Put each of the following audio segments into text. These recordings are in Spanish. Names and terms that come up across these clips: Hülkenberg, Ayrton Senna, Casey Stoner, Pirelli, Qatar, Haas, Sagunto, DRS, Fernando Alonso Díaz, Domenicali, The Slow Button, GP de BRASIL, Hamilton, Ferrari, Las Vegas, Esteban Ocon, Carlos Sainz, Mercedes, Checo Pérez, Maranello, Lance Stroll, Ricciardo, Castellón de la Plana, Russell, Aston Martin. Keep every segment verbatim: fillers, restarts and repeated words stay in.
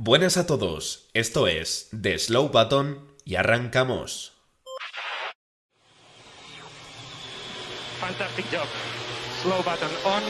Buenas a todos, esto es The Slow Button y arrancamos. Fantastic job. Slow button on.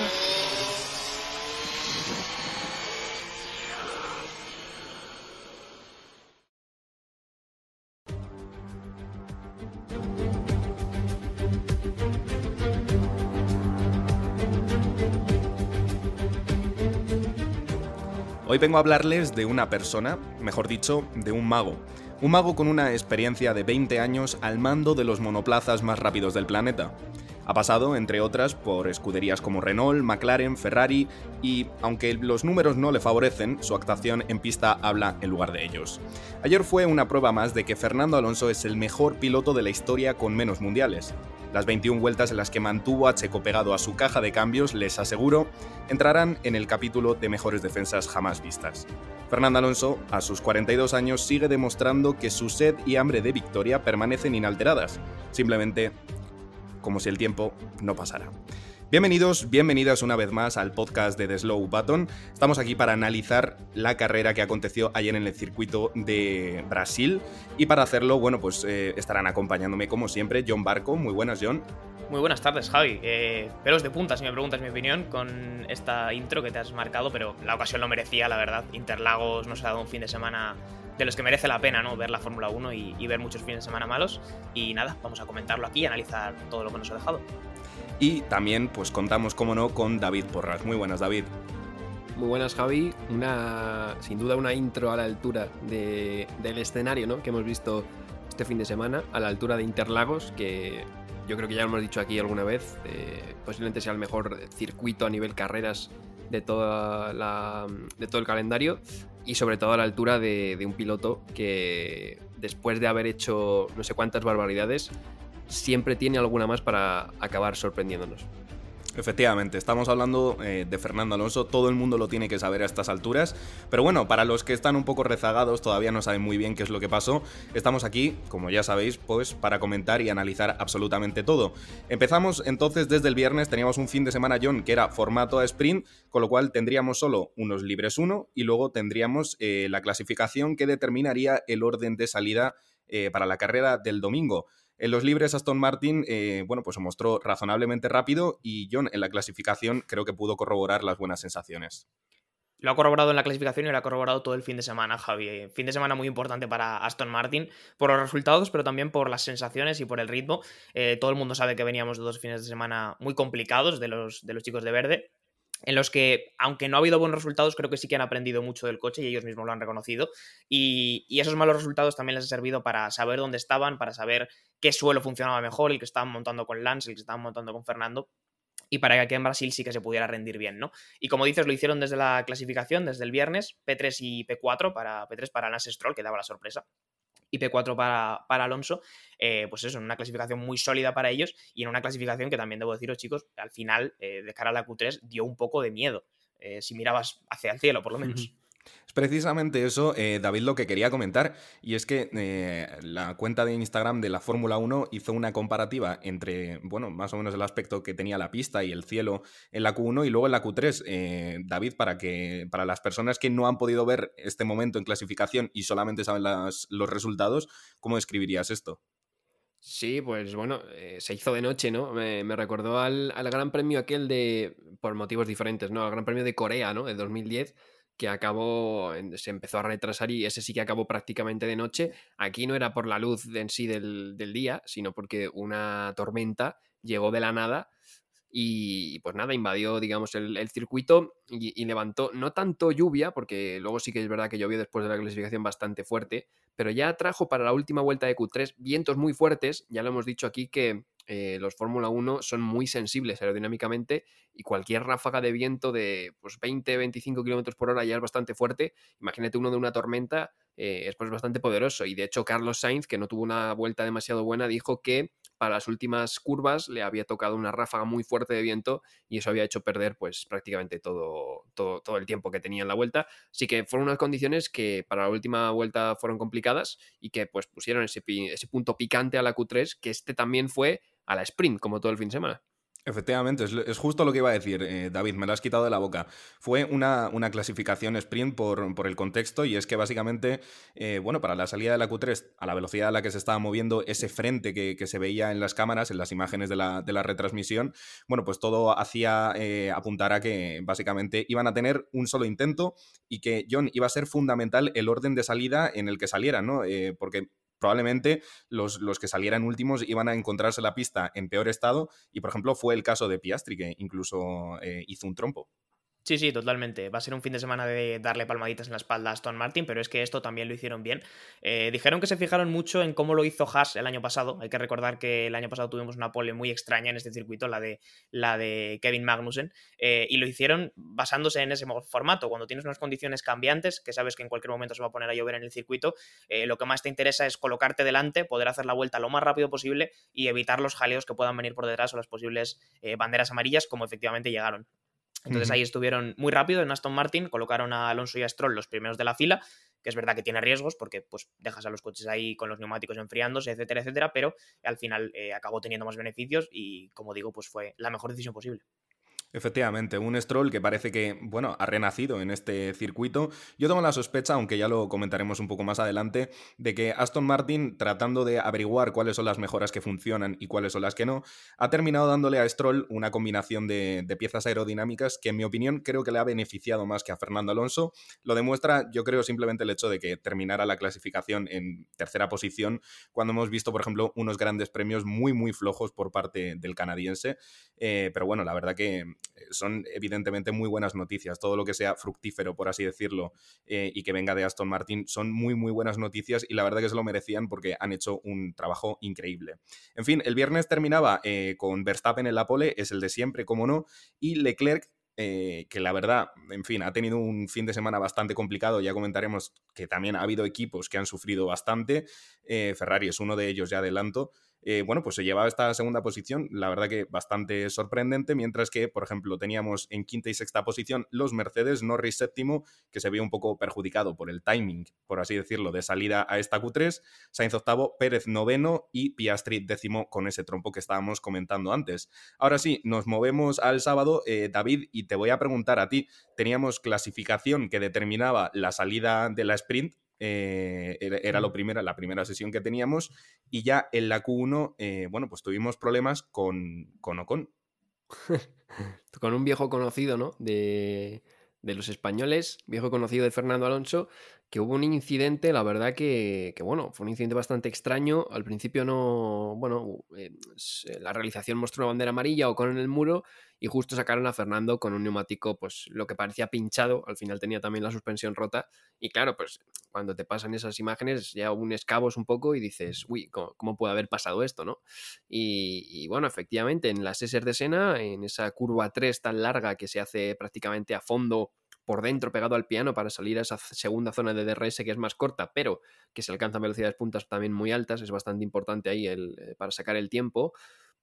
Hoy vengo a hablarles de una persona, mejor dicho, de un mago. Un mago con una experiencia de veinte años al mando de los monoplazas más rápidos del planeta. Ha pasado, entre otras, por escuderías como Renault, McLaren, Ferrari y, aunque los números no le favorecen, su actuación en pista habla en lugar de ellos. Ayer fue una prueba más de que Fernando Alonso es el mejor piloto de la historia con menos mundiales. Las veintiuna vueltas en las que mantuvo a Checo pegado a su caja de cambios, les aseguro, entrarán en el capítulo de mejores defensas jamás vistas. Fernando Alonso, a sus cuarenta y dos años, sigue demostrando que su sed y hambre de victoria permanecen inalteradas, simplemente como si el tiempo no pasara. Bienvenidos, bienvenidas una vez más al podcast de The Slow Button. Estamos aquí para analizar la carrera que aconteció ayer en el circuito de Brasil y para hacerlo, bueno, pues eh, estarán acompañándome como siempre John Barco. Muy buenas, John. Muy buenas tardes, Javi. Eh, pelos de punta, si me preguntas mi opinión, con esta intro que te has marcado, pero la ocasión lo merecía, la verdad. Interlagos nos ha dado un fin de semana de los que merece la pena, ¿no? Ver la Fórmula uno y, y ver muchos fines de semana malos. Y nada, vamos a comentarlo aquí y analizar todo lo que nos ha dejado. Y también pues contamos, como no, con David Porras. Muy buenas, David. Muy buenas, Javi. Una, sin duda una intro a la altura de, del escenario, ¿no?, que hemos visto este fin de semana, a la altura de Interlagos, que yo creo que ya lo hemos dicho aquí alguna vez, eh, posiblemente sea el mejor circuito a nivel carreras de, toda la, de todo el calendario y sobre todo a la altura de, de un piloto que después de haber hecho no sé cuántas barbaridades siempre tiene alguna más para acabar sorprendiéndonos. Efectivamente, estamos hablando eh, de Fernando Alonso, todo el mundo lo tiene que saber a estas alturas, pero bueno, para los que están un poco rezagados, todavía no saben muy bien qué es lo que pasó, estamos aquí, como ya sabéis, pues para comentar y analizar absolutamente todo. Empezamos entonces desde el viernes, teníamos un fin de semana, John, que era formato a sprint, con lo cual tendríamos solo unos libres uno y luego tendríamos eh, la clasificación que determinaría el orden de salida eh, para la carrera del domingo. En los libres Aston Martin, eh, bueno, pues se mostró razonablemente rápido y John en la clasificación creo que pudo corroborar las buenas sensaciones. Lo ha corroborado en la clasificación y lo ha corroborado todo el fin de semana, Javi. Fin de semana muy importante para Aston Martin por los resultados, pero también por las sensaciones y por el ritmo. Eh, todo el mundo sabe que veníamos de dos fines de semana muy complicados de los, de los chicos de verde, en los que, aunque no ha habido buenos resultados, creo que sí que han aprendido mucho del coche y ellos mismos lo han reconocido, y, y esos malos resultados también les ha servido para saber dónde estaban, para saber qué suelo funcionaba mejor, el que estaban montando con Lance, el que estaban montando con Fernando, y para que aquí en Brasil sí que se pudiera rendir bien, ¿no? Y como dices, lo hicieron desde la clasificación, desde el viernes, P tres y P cuatro, para P tres para Lance Stroll, que daba la sorpresa, y P cuatro para, para Alonso, eh, pues eso, en una clasificación muy sólida para ellos y en una clasificación que también debo deciros, chicos, al final, eh, de cara a la Q tres, dio un poco de miedo, eh, si mirabas hacia el cielo, por lo menos. Mm-hmm. Es precisamente eso, eh, David, lo que quería comentar, y es que eh, la cuenta de Instagram de la Fórmula uno hizo una comparativa entre, bueno, más o menos el aspecto que tenía la pista y el cielo en la Q uno y luego en la Q tres. Eh, David, para que para las personas que no han podido ver este momento en clasificación y solamente saben las, los resultados, ¿cómo describirías esto? Sí, pues bueno, eh, se hizo de noche, ¿no? Me, me recordó al, al Gran Premio aquel de, por motivos diferentes, ¿no? Al Gran Premio de Corea, ¿no? De dos mil diez, que acabó, se empezó a retrasar y ese sí que acabó prácticamente de noche. Aquí no era por la luz en sí del, del día, sino porque una tormenta llegó de la nada y pues nada, invadió, digamos, el, el circuito y, y levantó no tanto lluvia, porque luego sí que es verdad que llovió después de la clasificación bastante fuerte, pero ya trajo para la última vuelta de Q tres vientos muy fuertes. Ya lo hemos dicho aquí que Eh, los Fórmula uno son muy sensibles aerodinámicamente y cualquier ráfaga de viento de pues, veinte a veinticinco kilómetros por hora ya es bastante fuerte. Imagínate uno de una tormenta, eh, es pues, bastante poderoso. Y de hecho Carlos Sainz, que no tuvo una vuelta demasiado buena, dijo que para las últimas curvas le había tocado una ráfaga muy fuerte de viento y eso había hecho perder pues, prácticamente todo, todo, todo el tiempo que tenía en la vuelta. Así que fueron unas condiciones que para la última vuelta fueron complicadas y que pues, pusieron ese, ese punto picante a la Q tres, que este también fue a la sprint, como todo el fin de semana. Efectivamente, es, es justo lo que iba a decir, eh, David, me lo has quitado de la boca. Fue una, una clasificación sprint por, por el contexto, y es que básicamente, eh, bueno, para la salida de la Q tres, a la velocidad a la que se estaba moviendo ese frente que, que se veía en las cámaras, en las imágenes de la, de la retransmisión, bueno, pues todo hacía eh, apuntar a que básicamente iban a tener un solo intento y que, John, iba a ser fundamental el orden de salida en el que salieran, ¿no? Eh, porque... probablemente los, los que salieran últimos iban a encontrarse la pista en peor estado y, por ejemplo, fue el caso de Piastri, que incluso eh, hizo un trompo. Sí, sí, totalmente. Va a ser un fin de semana de darle palmaditas en la espalda a Aston Martin, pero es que esto también lo hicieron bien. Eh, dijeron que se fijaron mucho en cómo lo hizo Haas el año pasado. Hay que recordar que el año pasado tuvimos una pole muy extraña en este circuito, la de, la de Kevin Magnussen, eh, y lo hicieron basándose en ese formato. Cuando tienes unas condiciones cambiantes, que sabes que en cualquier momento se va a poner a llover en el circuito, eh, lo que más te interesa es colocarte delante, poder hacer la vuelta lo más rápido posible y evitar los jaleos que puedan venir por detrás o las posibles eh, banderas amarillas, como efectivamente llegaron. Entonces ahí estuvieron muy rápido en Aston Martin, colocaron a Alonso y a Stroll los primeros de la fila, que es verdad que tiene riesgos porque pues dejas a los coches ahí con los neumáticos enfriándose, etcétera, etcétera, pero al final eh, acabó teniendo más beneficios y, como digo, pues fue la mejor decisión posible. Efectivamente, un Stroll que parece que, bueno, ha renacido en este circuito. Yo tengo la sospecha, aunque ya lo comentaremos un poco más adelante, de que Aston Martin, tratando de averiguar cuáles son las mejoras que funcionan y cuáles son las que no, ha terminado dándole a Stroll una combinación de, de piezas aerodinámicas que, en mi opinión, creo que le ha beneficiado más que a Fernando Alonso. Lo demuestra, yo creo, simplemente el hecho de que terminara la clasificación en tercera posición, cuando hemos visto, por ejemplo, unos grandes premios muy, muy flojos por parte del canadiense. Eh, pero bueno, la verdad que son evidentemente muy buenas noticias. Todo lo que sea fructífero, por así decirlo, eh, y que venga de Aston Martin son muy muy buenas noticias, y la verdad que se lo merecían porque han hecho un trabajo increíble. En fin, el viernes terminaba eh, con Verstappen en la pole, es el de siempre, como no, y Leclerc, Eh, que la verdad, en fin, ha tenido un fin de semana bastante complicado. Ya comentaremos que también ha habido equipos que han sufrido bastante. Eh, Ferrari es uno de ellos, ya adelanto. Eh, bueno, pues se llevaba esta segunda posición, la verdad que bastante sorprendente, mientras que, por ejemplo, teníamos en quinta y sexta posición los Mercedes, Norris séptimo, que se vio un poco perjudicado por el timing, por así decirlo, de salida a esta Q tres, Sainz octavo, Pérez noveno y Piastri décimo, con ese trompo que estábamos comentando antes. Ahora sí, nos movemos al sábado, eh, David, y te voy a preguntar a ti. Teníamos clasificación que determinaba la salida de la sprint, eh, era lo primera, la primera sesión que teníamos, y ya en la Q uno, eh, bueno, pues tuvimos problemas con, con Ocon. Con un viejo conocido, ¿no? De, de los españoles, viejo conocido de Fernando Alonso, que hubo un incidente, la verdad que, que bueno, fue un incidente bastante extraño. Al principio no, bueno, eh, la realización mostró una bandera amarilla, Ocon en el muro, y justo sacaron a Fernando con un neumático, pues lo que parecía pinchado, al final tenía también la suspensión rota, y claro, pues cuando te pasan esas imágenes ya un escabos un poco y dices, uy, ¿cómo, cómo puede haber pasado esto, no? Y, y bueno, efectivamente, en las S de Senna, en esa curva tres tan larga que se hace prácticamente a fondo por dentro pegado al piano para salir a esa segunda zona de D R S que es más corta, pero que se alcanzan velocidades puntas también muy altas, es bastante importante ahí el, para sacar el tiempo,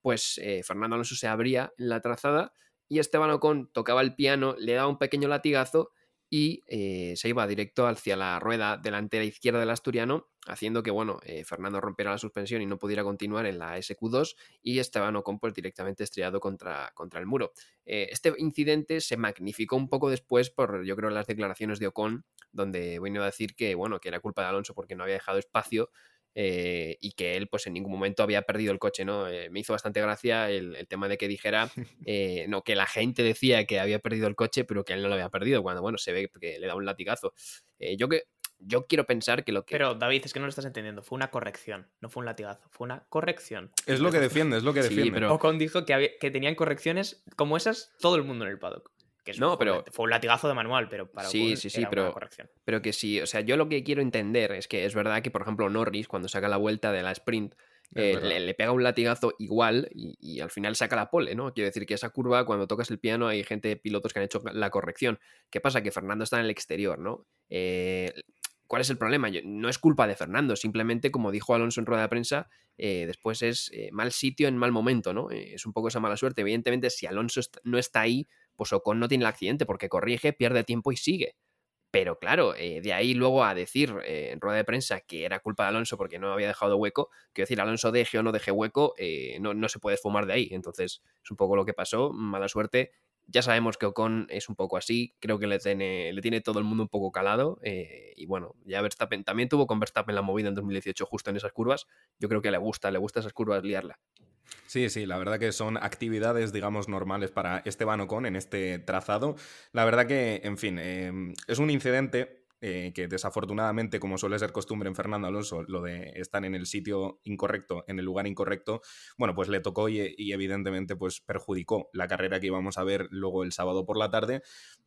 pues eh, Fernando Alonso se abría en la trazada y Esteban Ocon tocaba el piano, le daba un pequeño latigazo y eh, se iba directo hacia la rueda delantera izquierda del asturiano, haciendo que, bueno, eh, Fernando rompiera la suspensión y no pudiera continuar en la S Q dos, y Esteban Ocon pues directamente estrellado contra, contra el muro. Eh, este incidente se magnificó un poco después por, yo creo, las declaraciones de Ocon, donde vino a decir que, bueno, que era culpa de Alonso porque no había dejado espacio, eh, y que él pues en ningún momento había perdido el coche, ¿no? Eh, me hizo bastante gracia el, el tema de que dijera eh, no, que la gente decía que había perdido el coche, pero que él no lo había perdido, cuando, bueno, se ve que le da un latigazo. Eh, yo que Yo quiero pensar que lo que... Pero, David, es que no lo estás entendiendo. Fue una corrección. No fue un latigazo. Fue una corrección. Es lo que defiende, es lo que defiende. Sí, pero... Ocon dijo que, había, que tenían correcciones como esas todo el mundo en el paddock. Que no, fue, pero... fue un latigazo de manual, pero para sí, Ocon sí, sí, era pero, una corrección. Pero que sí, o sea, yo lo que quiero entender es que es verdad que, por ejemplo, Norris, cuando saca la vuelta de la sprint, eh, le, le pega un latigazo igual y, y al final saca la pole, ¿no? Quiero decir que esa curva, cuando tocas el piano, hay gente, pilotos que han hecho la corrección. ¿Qué pasa? Que Fernando está en el exterior, ¿no? Eh... ¿Cuál es el problema? No es culpa de Fernando, simplemente, como dijo Alonso en rueda de prensa, eh, después es eh, mal sitio en mal momento, ¿no? Eh, es un poco esa mala suerte. Evidentemente, si Alonso no está ahí, pues Ocon no tiene el accidente porque corrige, pierde tiempo y sigue. Pero claro, eh, de ahí luego a decir eh, en rueda de prensa que era culpa de Alonso porque no había dejado hueco, quiero decir, Alonso deje o no deje hueco, eh, no, no se puede fumar de ahí. Entonces es un poco lo que pasó, mala suerte. Ya sabemos que Ocon es un poco así, creo que le tiene, le tiene todo el mundo un poco calado, eh, y bueno, ya Verstappen, también tuvo con Verstappen la movida en dos mil dieciocho justo en esas curvas, yo creo que le gusta, le gusta esas curvas liarla. Sí, sí, la verdad que son actividades, digamos, normales para Esteban Ocon en este trazado, la verdad que, en fin, eh, es un incidente... Eh, que desafortunadamente, como suele ser costumbre en Fernando Alonso, lo de estar en el sitio incorrecto, en el lugar incorrecto, bueno, pues le tocó y, y evidentemente pues perjudicó la carrera que íbamos a ver luego el sábado por la tarde,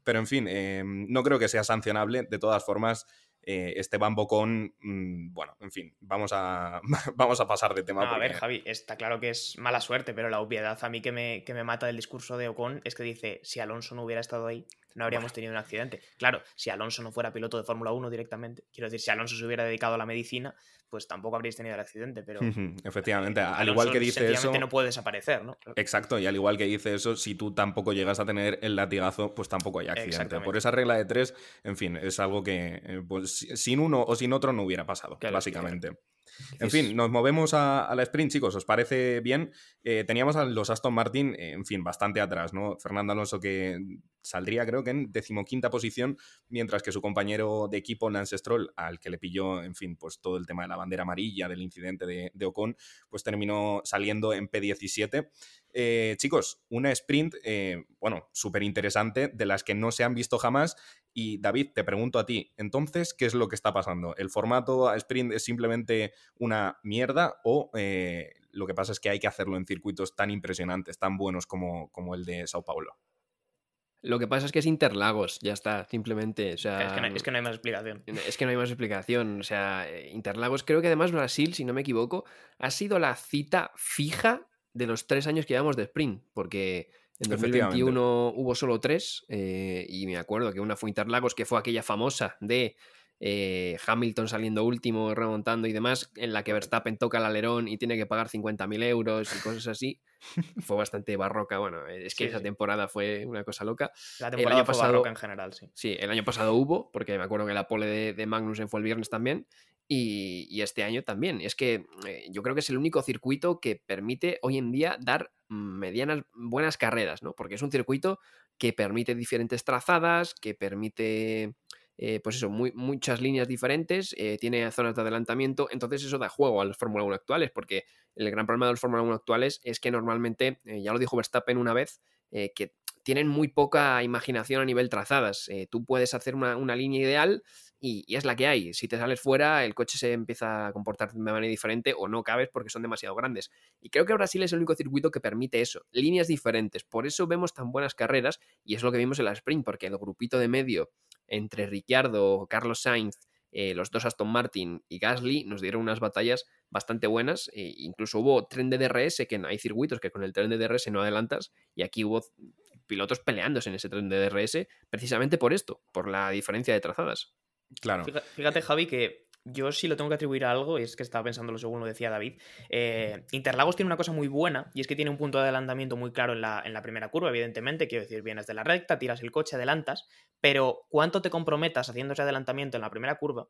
pero en fin, eh, no creo que sea sancionable, de todas formas eh, Esteban Ocon, mmm, bueno, en fin, vamos a, vamos a pasar de tema. No, porque... A ver, Javi, está claro que es mala suerte, pero la obviedad a mí que me, que me mata del discurso de Ocon es que dice, si Alonso no hubiera estado ahí no habríamos tenido un accidente. Claro, si Alonso no fuera piloto de Fórmula uno directamente, quiero decir, si Alonso se hubiera dedicado a la medicina, pues tampoco habríais tenido el accidente, pero... Uh-huh, efectivamente, eh, al Alonso igual que dice eso... no puede desaparecer, ¿no? Exacto, y al igual que dice eso, si tú tampoco llegas a tener el latigazo, pues tampoco hay accidente. Por esa regla de tres, en fin, es algo que eh, pues, sin uno o sin otro no hubiera pasado, claro, básicamente. Claro. En fin, nos movemos a, a la sprint, chicos, ¿os parece bien? Eh, teníamos a los Aston Martin, eh, en fin, bastante atrás, ¿no? Fernando Alonso que saldría creo que en decimoquinta posición, mientras que su compañero de equipo, Lance Stroll, al que le pilló, en fin, pues todo el tema de la bandera amarilla, del incidente de, de Ocon, pues terminó saliendo en P diecisiete. Eh, chicos, una sprint, eh, bueno, súper interesante, de las que no se han visto jamás. Y David, te pregunto a ti, entonces, ¿qué es lo que está pasando? ¿El formato a sprint es simplemente una mierda o eh, lo que pasa es que hay que hacerlo en circuitos tan impresionantes, tan buenos como, como el de Sao Paulo? Lo que pasa es que es Interlagos, ya está, simplemente. O sea, es, que no, es que no hay más explicación. Es que no hay más explicación. O sea, Interlagos, creo que además Brasil, si no me equivoco, ha sido la cita fija de los tres años que llevamos de sprint, porque... En dos mil veintiuno hubo solo tres, eh, y me acuerdo que una fue Interlagos, que fue aquella famosa de eh, Hamilton saliendo último, remontando y demás, en la que Verstappen toca el alerón y tiene que pagar cincuenta mil euros y cosas así. Fue bastante barroca, bueno, es que sí, esa sí. temporada fue una cosa loca. La temporada el año fue pasado, barroca en general, sí. Sí, el año pasado hubo, porque me acuerdo que la pole de, de Magnussen fue el viernes también. Y, y este año también. Es que eh, yo creo que es el único circuito que permite hoy en día dar medianas buenas carreras, ¿no? Porque es un circuito que permite diferentes trazadas, que permite, eh, pues eso, muy, muchas líneas diferentes, eh, tiene zonas de adelantamiento, entonces eso da juego a los Fórmula uno actuales, porque el gran problema de los Fórmula uno actuales es que normalmente, eh, ya lo dijo Verstappen una vez, eh, que tienen muy poca imaginación a nivel trazadas. Eh, tú puedes hacer una, una línea ideal y, y es la que hay. Si te sales fuera, el coche se empieza a comportar de una manera diferente o no cabes porque son demasiado grandes. Y creo que Brasil es el único circuito que permite eso, líneas diferentes. Por eso vemos tan buenas carreras y es lo que vimos en la sprint, porque el grupito de medio entre Ricciardo, Carlos Sainz, eh, los dos Aston Martin y Gasly nos dieron unas batallas bastante buenas, e incluso hubo tren de D R S, que hay circuitos que con el tren de D R S no adelantas, y aquí hubo pilotos peleándose en ese tren de D R S precisamente por esto, por la diferencia de trazadas. Claro. Fíjate, Javi, que yo sí lo tengo que atribuir a algo, y es que estaba pensándolo según lo decía David. Eh, Interlagos tiene una cosa muy buena, y es que tiene un punto de adelantamiento muy claro en la, en la primera curva, evidentemente. Quiero decir, vienes de la recta, tiras el coche, adelantas, pero cuánto te comprometas haciendo ese adelantamiento en la primera curva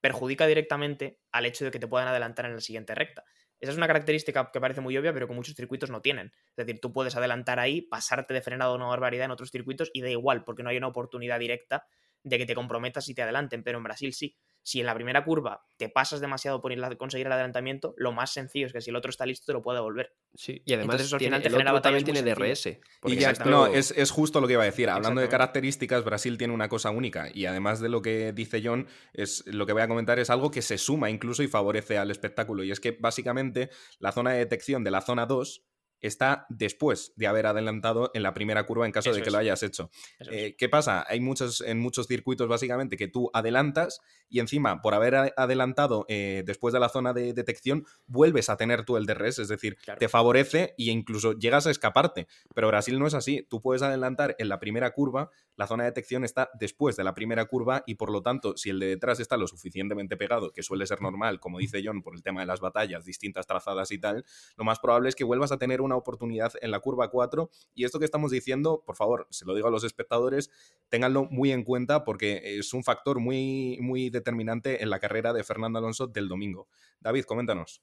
perjudica directamente al hecho de que te puedan adelantar en la siguiente recta. Esa es una característica que parece muy obvia, pero que muchos circuitos no tienen. Es decir, tú puedes adelantar ahí, pasarte de frenado una barbaridad en otros circuitos y da igual, porque no hay una oportunidad directa de que te comprometas y te adelanten, pero en Brasil sí. Si en la primera curva te pasas demasiado por ir a conseguir el adelantamiento, lo más sencillo es que si el otro está listo te lo puede devolver. Sí, y además entonces, tiene, al final, el otro también tiene D R S. Y ya, no, es, es justo lo que iba a decir. Hablando de características, Brasil tiene una cosa única y además de lo que dice John, es, lo que voy a comentar es algo que se suma incluso y favorece al espectáculo, y es que básicamente la zona de detección de la zona dos está después de haber adelantado en la primera curva en caso Eso de que es. lo hayas hecho. Eh, ¿Qué pasa? Hay muchos en muchos circuitos básicamente que tú adelantas y encima por haber adelantado eh, después de la zona de detección vuelves a tener tú el D R S, es decir, claro, te favorece e incluso llegas a escaparte. Pero Brasil no es así, tú puedes adelantar en la primera curva, la zona de detección está después de la primera curva y por lo tanto si el de detrás está lo suficientemente pegado, que suele ser normal, como dice John, por el tema de las batallas, distintas trazadas y tal, lo más probable es que vuelvas a tener una una oportunidad en la curva cuatro, y esto que estamos diciendo, por favor, se lo digo a los espectadores, ténganlo muy en cuenta porque es un factor muy, muy determinante en la carrera de Fernando Alonso del domingo. David, coméntanos.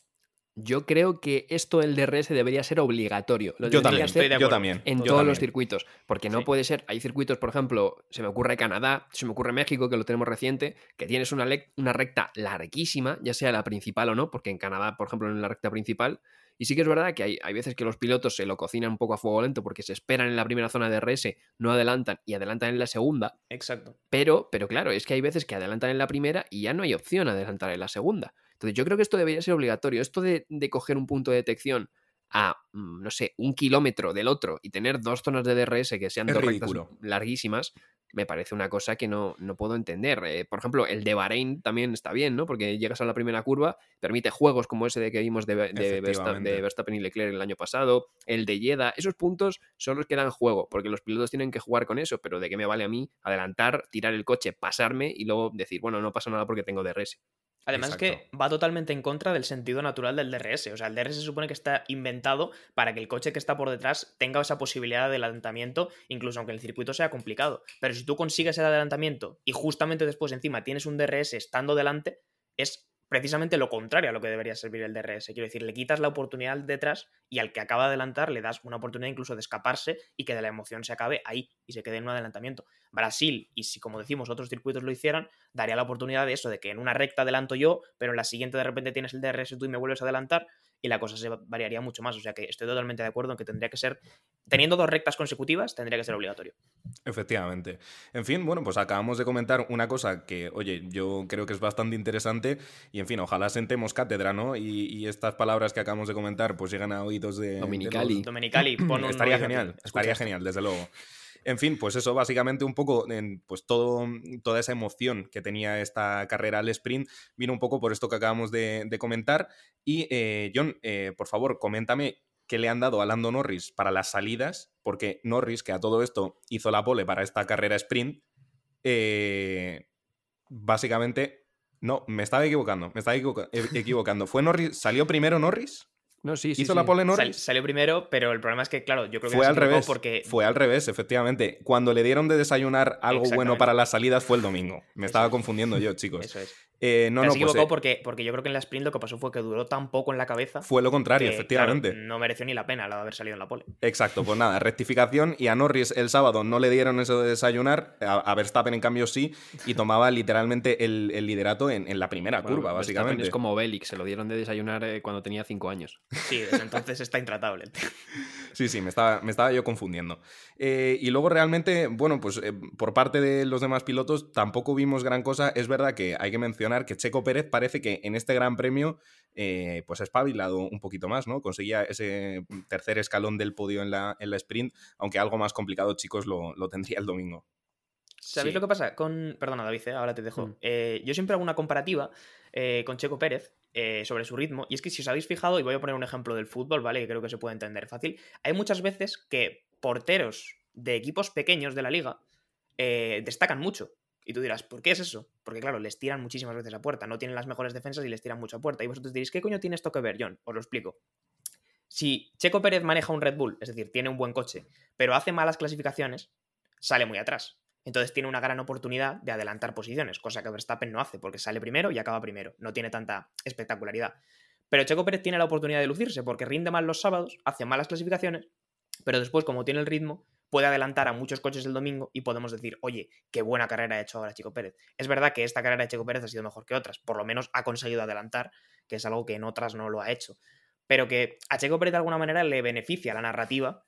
Yo creo que esto del D R S debería ser obligatorio. Lo yo, también, ser yo también. En yo todos también. Los circuitos. Porque no sí. puede ser... Hay circuitos, por ejemplo, se me ocurre Canadá, se me ocurre México, que lo tenemos reciente, que tienes una, le- una recta larguísima, ya sea la principal o no, porque en Canadá, por ejemplo, no es la recta principal. Y sí que es verdad que hay, hay veces que los pilotos se lo cocinan un poco a fuego lento porque se esperan en la primera zona de D R S, no adelantan y adelantan en la segunda. Exacto. Pero, pero claro, es que hay veces que adelantan en la primera y ya no hay opción a adelantar en la segunda. Entonces yo creo que esto debería ser obligatorio. Esto de, de coger un punto de detección a, no sé, un kilómetro del otro y tener dos zonas de D R S que sean es dos ridículo. Rectas larguísimas, me parece una cosa que no, no puedo entender. Eh, por ejemplo, el de Bahrein también está bien, ¿no? Porque llegas a la primera curva, permite juegos como ese de que vimos de, de, Verstappen, de Verstappen y Leclerc el año pasado, el de Jeddah. Esos puntos son los que dan juego, porque los pilotos tienen que jugar con eso, pero ¿de qué me vale a mí adelantar, tirar el coche, pasarme y luego decir, bueno, no pasa nada porque tengo D R S? Además Exacto. es que va totalmente en contra del sentido natural del D R S. O sea, el D R S se supone que está inventado para que el coche que está por detrás tenga esa posibilidad de adelantamiento, incluso aunque el circuito sea complicado. Pero si tú consigues el adelantamiento y justamente después encima tienes un D R S estando delante, es precisamente lo contrario a lo que debería servir el D R S. Quiero decir, le quitas la oportunidad al detrás y al que acaba de adelantar le das una oportunidad incluso de escaparse y que de la emoción se acabe ahí y se quede en un adelantamiento. Brasil, y si como decimos otros circuitos lo hicieran, daría la oportunidad de eso, de que en una recta adelanto yo, pero en la siguiente de repente tienes el D R S tú y me vuelves a adelantar y la cosa se variaría mucho más. O sea que estoy totalmente de acuerdo en que tendría que ser, teniendo dos rectas consecutivas, tendría que ser obligatorio. Efectivamente. En fin, bueno, pues acabamos de comentar una cosa que, oye, yo creo que es bastante interesante y, en fin, ojalá sentemos cátedra, ¿no? Y, y estas palabras que acabamos de comentar pues llegan a oídos de... Domenicali. De los... Domenicali. Pon un estaría genial, estaría genial, desde luego. En fin, pues eso, básicamente un poco, en, pues todo, toda esa emoción que tenía esta carrera al sprint vino un poco por esto que acabamos de, de comentar. Y, eh, John, eh, por favor, coméntame qué le han dado a Lando Norris para las salidas, porque Norris, que a todo esto hizo la pole para esta carrera sprint, eh, básicamente... No, me estaba equivocando, me estaba equivoc- equivocando. ¿Fue Norris? ¿Salió primero Norris? No, sí, sí. ¿Hizo sí, la pole Norris? Sal, salió primero, pero el problema es que, claro, yo creo que... Fue al revés, porque... fue al revés, efectivamente. Cuando le dieron de desayunar algo bueno para las salidas fue el domingo. Me estaba Eso. confundiendo yo, chicos. Eso es. Eh, no, Te has no, equivocado pues, eh, porque, porque yo creo que en la sprint lo que pasó fue que duró tan poco en la cabeza. Fue lo contrario, que, efectivamente. Claro, no mereció ni la pena la de haber salido en la pole. Exacto, pues nada, rectificación. Y a Norris el sábado no le dieron eso de desayunar, a, a Verstappen en cambio sí, y tomaba literalmente el, el liderato en, en la primera bueno, curva, básicamente. Verstappen es como Bélix, se lo dieron de desayunar eh, cuando tenía cinco años. Sí, desde entonces está intratable. Sí, sí, me estaba, me estaba yo confundiendo. Eh, y luego realmente, bueno, pues eh, por parte de los demás pilotos tampoco vimos gran cosa. Es verdad que hay que mencionar que Checo Pérez parece que en este Gran Premio eh, pues ha espabilado un poquito más, ¿no? Conseguía ese tercer escalón del podio en la, en la sprint, aunque algo más complicado, chicos, lo, lo tendría el domingo. ¿Sabéis sí. lo que pasa? Con... Perdona, David, ¿eh? Ahora te dejo. Mm. Eh, yo siempre hago una comparativa eh, con Checo Pérez eh, sobre su ritmo, y es que si os habéis fijado, y voy a poner un ejemplo del fútbol, ¿vale? Que creo que se puede entender fácil. Hay muchas veces que porteros de equipos pequeños de la liga eh, destacan mucho. Y tú dirás, ¿por qué es eso? Porque, claro, les tiran muchísimas veces a puerta. No tienen las mejores defensas y les tiran mucho a puerta. Y vosotros diréis, ¿qué coño tiene esto que ver, John? Os lo explico. Si Checo Pérez maneja un Red Bull, es decir, tiene un buen coche, pero hace malas clasificaciones, sale muy atrás. Entonces tiene una gran oportunidad de adelantar posiciones, cosa que Verstappen no hace, porque sale primero y acaba primero. No tiene tanta espectacularidad. Pero Checo Pérez tiene la oportunidad de lucirse, porque rinde mal los sábados, hace malas clasificaciones, pero después, como tiene el ritmo, puede adelantar a muchos coches el domingo y podemos decir, oye, qué buena carrera ha hecho ahora Checo Pérez. Es verdad que esta carrera de Checo Pérez ha sido mejor que otras, por lo menos ha conseguido adelantar, que es algo que en otras no lo ha hecho, pero que a Checo Pérez de alguna manera le beneficia la narrativa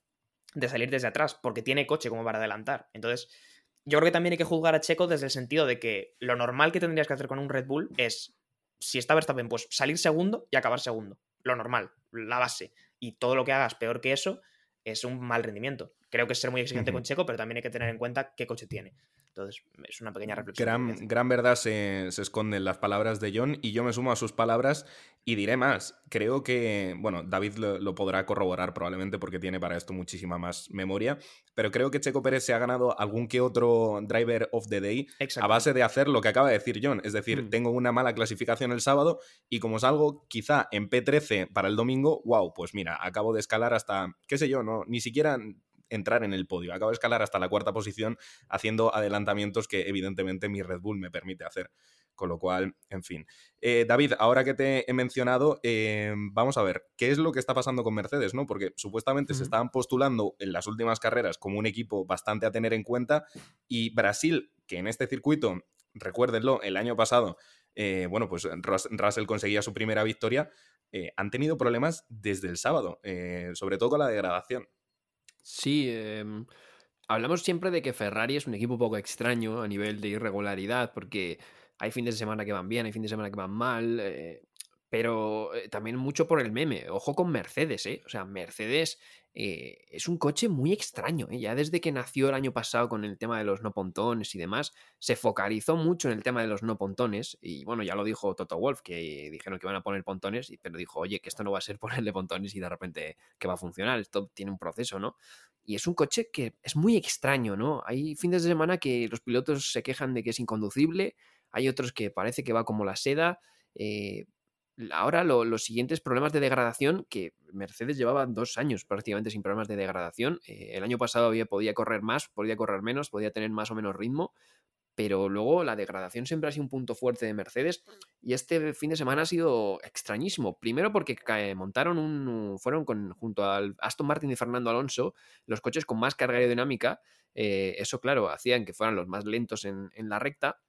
de salir desde atrás, porque tiene coche como para adelantar. Entonces, yo creo que también hay que juzgar a Checo desde el sentido de que lo normal que tendrías que hacer con un Red Bull es, si está Verstappen, pues salir segundo y acabar segundo. Lo normal, la base. Y todo lo que hagas peor que eso es un mal rendimiento. Creo que es ser muy exigente uh-huh. con Checo, pero también hay que tener en cuenta qué coche tiene. Entonces, es una pequeña reflexión. Gran, gran verdad se, se esconden las palabras de John, y yo me sumo a sus palabras y diré más. Creo que, bueno, David lo, lo podrá corroborar probablemente porque tiene para esto muchísima más memoria, pero creo que Checo Pérez se ha ganado algún que otro Driver of the Day a base de hacer lo que acaba de decir John. Es decir, mm. tengo una mala clasificación el sábado y como salgo quizá en P trece para el domingo, wow, pues mira, acabo de escalar hasta, qué sé yo, no, ni siquiera... entrar en el podio. Acabo de escalar hasta la cuarta posición haciendo adelantamientos que evidentemente mi Red Bull me permite hacer. Con lo cual, en fin. Eh, David, ahora que te he mencionado, eh, vamos a ver, ¿qué es lo que está pasando con Mercedes, no? Porque supuestamente uh-huh. se estaban postulando en las últimas carreras como un equipo bastante a tener en cuenta, y Brasil, que en este circuito, recuérdenlo, el año pasado, eh, bueno, pues Russell conseguía su primera victoria, eh, han tenido problemas desde el sábado, eh, sobre todo con la degradación. Sí, eh, hablamos siempre de que Ferrari es un equipo un poco extraño a nivel de irregularidad, porque hay fines de semana que van bien, hay fines de semana que van mal, eh, pero también mucho por el meme. Ojo con Mercedes, ¿eh? O sea, Mercedes eh, es un coche muy extraño, ¿eh? Ya desde que nació el año pasado con el tema de los no pontones y demás, se focalizó mucho en el tema de los no pontones, y bueno, ya lo dijo Toto Wolff, que dijeron que van a poner pontones, pero dijo, oye, que esto no va a ser ponerle pontones y de repente que va a funcionar, esto tiene un proceso, ¿no? Y es un coche que es muy extraño, ¿no? Hay fines de semana que los pilotos se quejan de que es inconducible, hay otros que parece que va como la seda, eh... Ahora lo, los siguientes problemas de degradación, que Mercedes llevaba dos años prácticamente sin problemas de degradación. Eh, el año pasado había, podía correr más, podía correr menos, podía tener más o menos ritmo, pero luego la degradación siempre ha sido un punto fuerte de Mercedes, y este fin de semana ha sido extrañísimo. Primero porque montaron un fueron con, junto al Aston Martin de Fernando Alonso, los coches con más carga aerodinámica. Eh, eso, claro, hacían que fueran los más lentos en, en la recta,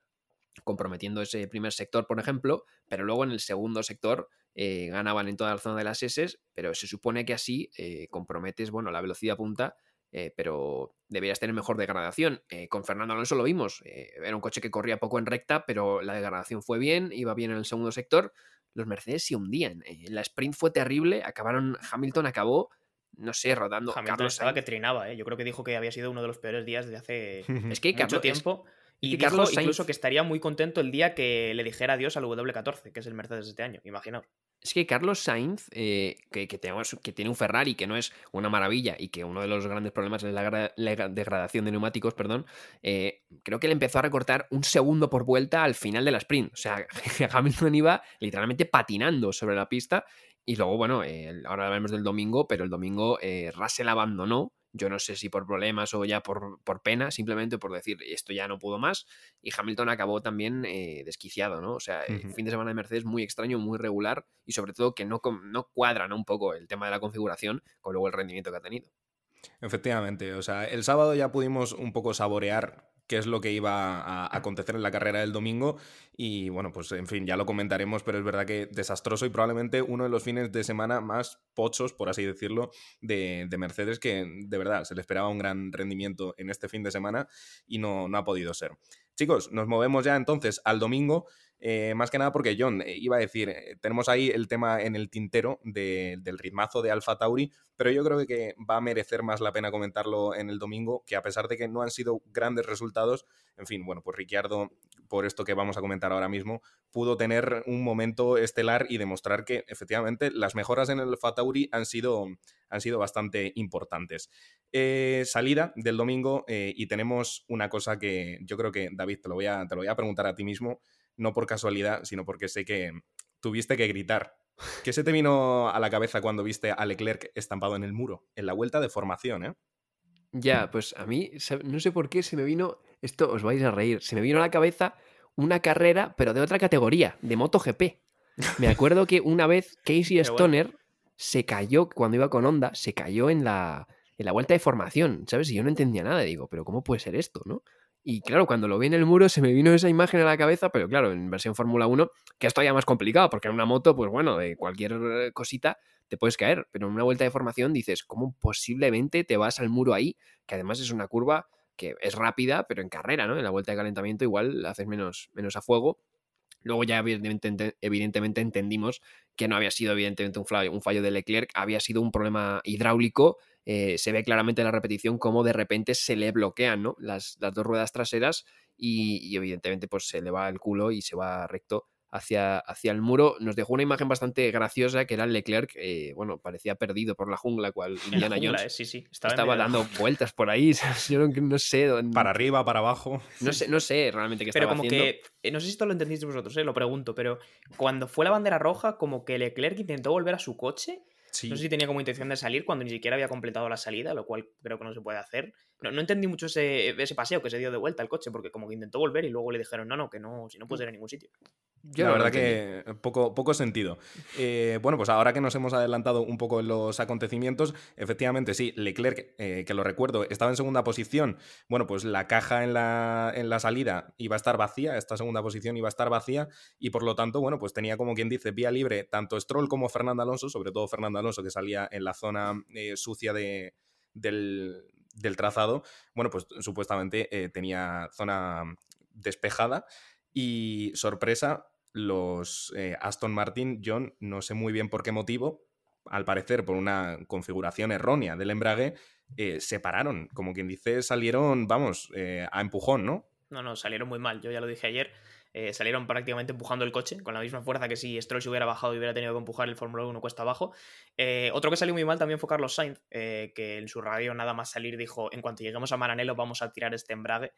comprometiendo ese primer sector, por ejemplo, pero luego en el segundo sector eh, ganaban en toda la zona de las S, pero se supone que así eh, comprometes, bueno, la velocidad punta, eh, pero deberías tener mejor degradación. Eh, con Fernando Alonso lo vimos, eh, era un coche que corría poco en recta, pero la degradación fue bien, iba bien en el segundo sector. Los Mercedes se hundían, eh, la sprint fue terrible, acabaron, Hamilton acabó, no sé, rodando. Hamilton Carlos estaba Sainz. Que trinaba, ¿eh? Yo creo que dijo que había sido uno de los peores días de hace es que, mucho Carlos, tiempo. Es... Y que dijo Carlos Sainz... incluso que estaría muy contento el día que le dijera adiós al W catorce, que es el Mercedes de este año, imaginaos. Es que Carlos Sainz, eh, que, que, tenemos, que tiene un Ferrari que no es una maravilla y que uno de los grandes problemas es la, la degradación de neumáticos, perdón, eh, creo que le empezó a recortar un segundo por vuelta al final de la sprint. O sea, Hamilton iba literalmente patinando sobre la pista, y luego, bueno, eh, ahora hablamos del domingo, pero el domingo eh, Russell abandonó. Yo no sé si por problemas o ya por, por pena, simplemente por decir, esto ya no pudo más, y Hamilton acabó también eh, desquiciado, ¿no? O sea, el uh-huh. fin de semana de Mercedes muy extraño, muy regular, y sobre todo que no, no cuadran un poco el tema de la configuración con luego el rendimiento que ha tenido. Efectivamente, o sea, el sábado ya pudimos un poco saborear qué es lo que iba a acontecer en la carrera del domingo, y bueno, pues en fin, ya lo comentaremos, pero es verdad que desastroso y probablemente uno de los fines de semana más pochos, por así decirlo, de, de Mercedes, que de verdad se le esperaba un gran rendimiento en este fin de semana y no, no ha podido ser. Chicos, nos movemos ya entonces al domingo, eh, más que nada porque John eh, iba a decir, eh, tenemos ahí el tema en el tintero de, del ritmazo de Alpha Tauri, pero yo creo que va a merecer más la pena comentarlo en el domingo, que a pesar de que no han sido grandes resultados, en fin, bueno, pues Ricciardo, por esto que vamos a comentar ahora mismo, pudo tener un momento estelar y demostrar que efectivamente las mejoras en el Alpha Tauri han sido, han sido bastante importantes. Eh, salida del domingo, eh, y tenemos una cosa que yo creo que, David, te lo voy a, te lo voy a preguntar a ti mismo, no por casualidad, sino porque sé que tuviste que gritar. ¿Qué se te vino a la cabeza cuando viste a Leclerc estampado en el muro? En la vuelta de formación, ¿eh? Ya, pues a mí, no sé por qué se me vino... Esto os vais a reír. Se me vino a la cabeza una carrera, pero de otra categoría, de MotoGP. Me acuerdo que una vez Casey Stoner bueno. se cayó, cuando iba con Honda, se cayó en la, en la vuelta de formación, ¿sabes? Y yo no entendía nada. Digo, ¿pero cómo puede ser esto, no? Y claro, cuando lo vi en el muro se me vino esa imagen a la cabeza, pero claro, en versión Fórmula uno, que es todavía más complicado, porque en una moto, pues bueno, de cualquier cosita te puedes caer. Pero en una vuelta de formación dices, ¿cómo posiblemente te vas al muro ahí? Que además es una curva... que es rápida, pero en carrera, ¿no? En la vuelta de calentamiento igual la haces menos, menos a fuego. Luego ya evidentemente, evidentemente entendimos que no había sido evidentemente un fallo, un fallo de Leclerc, había sido un problema hidráulico eh, se ve claramente en la repetición cómo de repente se le bloquean, ¿no?, las, las dos ruedas traseras y, y evidentemente pues se le va el culo y se va recto hacia, hacia el muro. Nos dejó una imagen bastante graciosa que era Leclerc, eh, bueno, parecía perdido por la jungla, cual Indiana jungla, Jones. Eh, sí, sí. Estaba, estaba dando vueltas por ahí, yo no sé dónde... Para arriba, para abajo. No sé, no sé realmente qué estaba haciendo. Pero como haciendo. Que, no sé si esto lo entendéis vosotros, eh, lo pregunto, pero cuando fue la bandera roja, como que Leclerc intentó volver a su coche... Sí. No sé si tenía como intención de salir cuando ni siquiera había completado la salida, lo cual creo que no se puede hacer. No, no entendí mucho ese, ese paseo que se dio de vuelta al coche, porque como que intentó volver y luego le dijeron no, no, que no, si no puede ser en ningún sitio. Yo la verdad que poco, poco sentido. Eh, bueno, pues ahora que nos hemos adelantado un poco en los acontecimientos, efectivamente sí, Leclerc, eh, que lo recuerdo, estaba en segunda posición. Bueno, pues la caja en la, en la salida iba a estar vacía, esta segunda posición iba a estar vacía y por lo tanto, bueno, pues tenía como quien dice vía libre tanto Stroll como Fernando Alonso, sobre todo Fernando Alonso que salía en la zona eh, sucia de, del, del trazado. Bueno, pues supuestamente eh, tenía zona despejada y sorpresa, los eh, Aston Martin, John, no sé muy bien por qué motivo, al parecer por una configuración errónea del embrague, eh, se pararon. Como quien dice, salieron, vamos, eh, a empujón, ¿no? No, no, salieron muy mal. Yo ya lo dije ayer. Eh, salieron prácticamente empujando el coche, con la misma fuerza que si Stroll se hubiera bajado y hubiera tenido que empujar el Fórmula uno cuesta abajo. Eh, otro que salió muy mal también fue Carlos Sainz, eh, que en su radio nada más salir dijo: en cuanto lleguemos a Maranello vamos a tirar este embrague.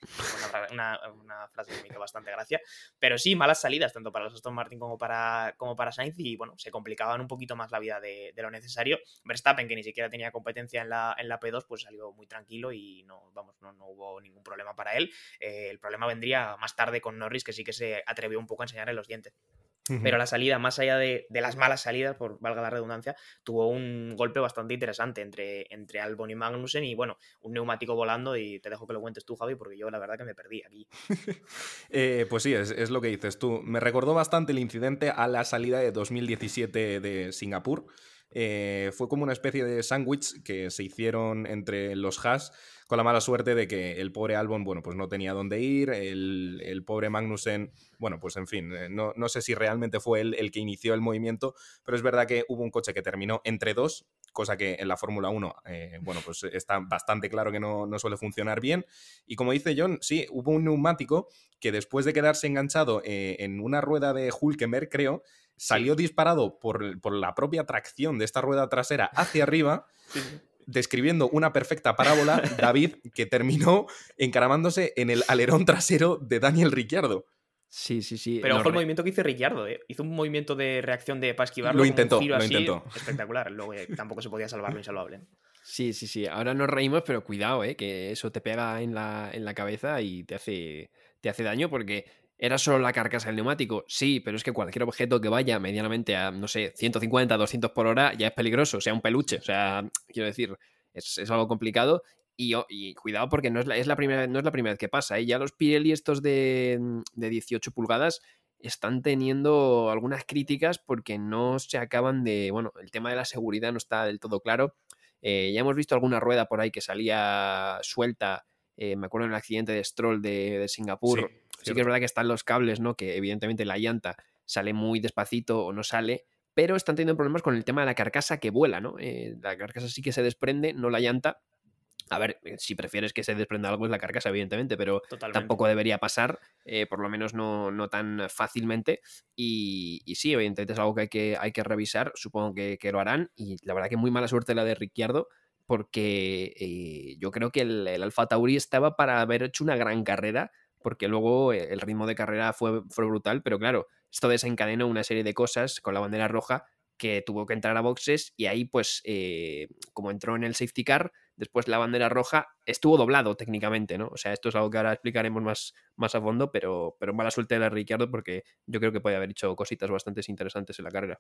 Una, una, una frase que me hizo bastante gracia. Pero sí, malas salidas, tanto para los Aston Martin como para, como para Sainz, y bueno, se complicaban un poquito más la vida de, de lo necesario. Verstappen, que ni siquiera tenía competencia en la, en la P dos, pues salió muy tranquilo y no, vamos, no, no hubo ningún problema para él. Eh, el problema vendría más tarde con Norris, que sí que se atrevió un poco a enseñarle los dientes. Uh-huh. Pero la salida, más allá de, de las malas salidas, por valga la redundancia, tuvo un golpe bastante interesante entre, entre Albon y Magnussen y, bueno, un neumático volando, y te dejo que lo cuentes tú, Javi, porque yo la verdad que me perdí aquí. eh, pues sí, es, es lo que dices tú. Me recordó bastante el incidente a la salida de dos mil diecisiete de Singapur. Eh, fue como una especie de sándwich que se hicieron entre los Haas, con la mala suerte de que el pobre Albon, bueno, pues no tenía dónde ir, el, el pobre Magnussen, bueno, pues en fin, no, no sé si realmente fue él el que inició el movimiento, pero es verdad que hubo un coche que terminó entre dos, cosa que en la Fórmula uno, eh, bueno, pues está bastante claro que no, no suele funcionar bien, y como dice John, sí, hubo un neumático que después de quedarse enganchado eh, en una rueda de Hülkenberg, creo, salió disparado por, por la propia tracción de esta rueda trasera hacia arriba, sí, sí, describiendo una perfecta parábola, David, que terminó encaramándose en el alerón trasero de Daniel Ricciardo. Sí, sí, sí. Pero no, fue el re... movimiento que hizo Ricciardo, ¿eh? Hizo un movimiento de reacción de para esquivarlo. Lo intentó, un giro lo así, intentó. Espectacular. Luego eh, tampoco se podía salvar lo insalvable. Sí, sí, sí. Ahora nos reímos, pero cuidado, ¿eh? Que eso te pega en la, en la cabeza y te hace, te hace daño porque... ¿Era solo la carcasa del neumático? Sí, pero es que cualquier objeto que vaya medianamente a, no sé, ciento cincuenta, doscientos por hora ya es peligroso, o sea, un peluche. O sea, quiero decir, es, es algo complicado y, y cuidado porque no es la, es la primera, no es la primera vez que pasa, ¿eh? Ya los Pirelli estos de, de dieciocho pulgadas están teniendo algunas críticas porque no se acaban de... Bueno, el tema de la seguridad no está del todo claro. Eh, ya hemos visto alguna rueda por ahí que salía suelta. Eh, me acuerdo en el accidente de Stroll de, de Singapur. Sí. Sí que es verdad que están los cables, ¿no? Que evidentemente la llanta sale muy despacito o no sale, pero están teniendo problemas con el tema de la carcasa que vuela, ¿no? Eh, la carcasa sí que se desprende, no la llanta. A ver, si prefieres que se desprenda algo es la carcasa, evidentemente, pero totalmente, tampoco debería pasar, eh, por lo menos no, no tan fácilmente. Y, y sí, evidentemente es algo que hay que, hay que revisar, supongo que, que lo harán. Y la verdad que muy mala suerte la de Ricciardo, porque eh, yo creo que el, el Alpha Tauri estaba para haber hecho una gran carrera, porque luego el ritmo de carrera fue, fue brutal, pero claro, esto desencadenó una serie de cosas con la bandera roja que tuvo que entrar a boxes y ahí pues, eh, como entró en el safety car, después la bandera roja estuvo doblado técnicamente, ¿no? O sea, esto es algo que ahora explicaremos más, más a fondo, pero, pero mala suerte de la Ricciardo porque yo creo que puede haber hecho cositas bastante interesantes en la carrera.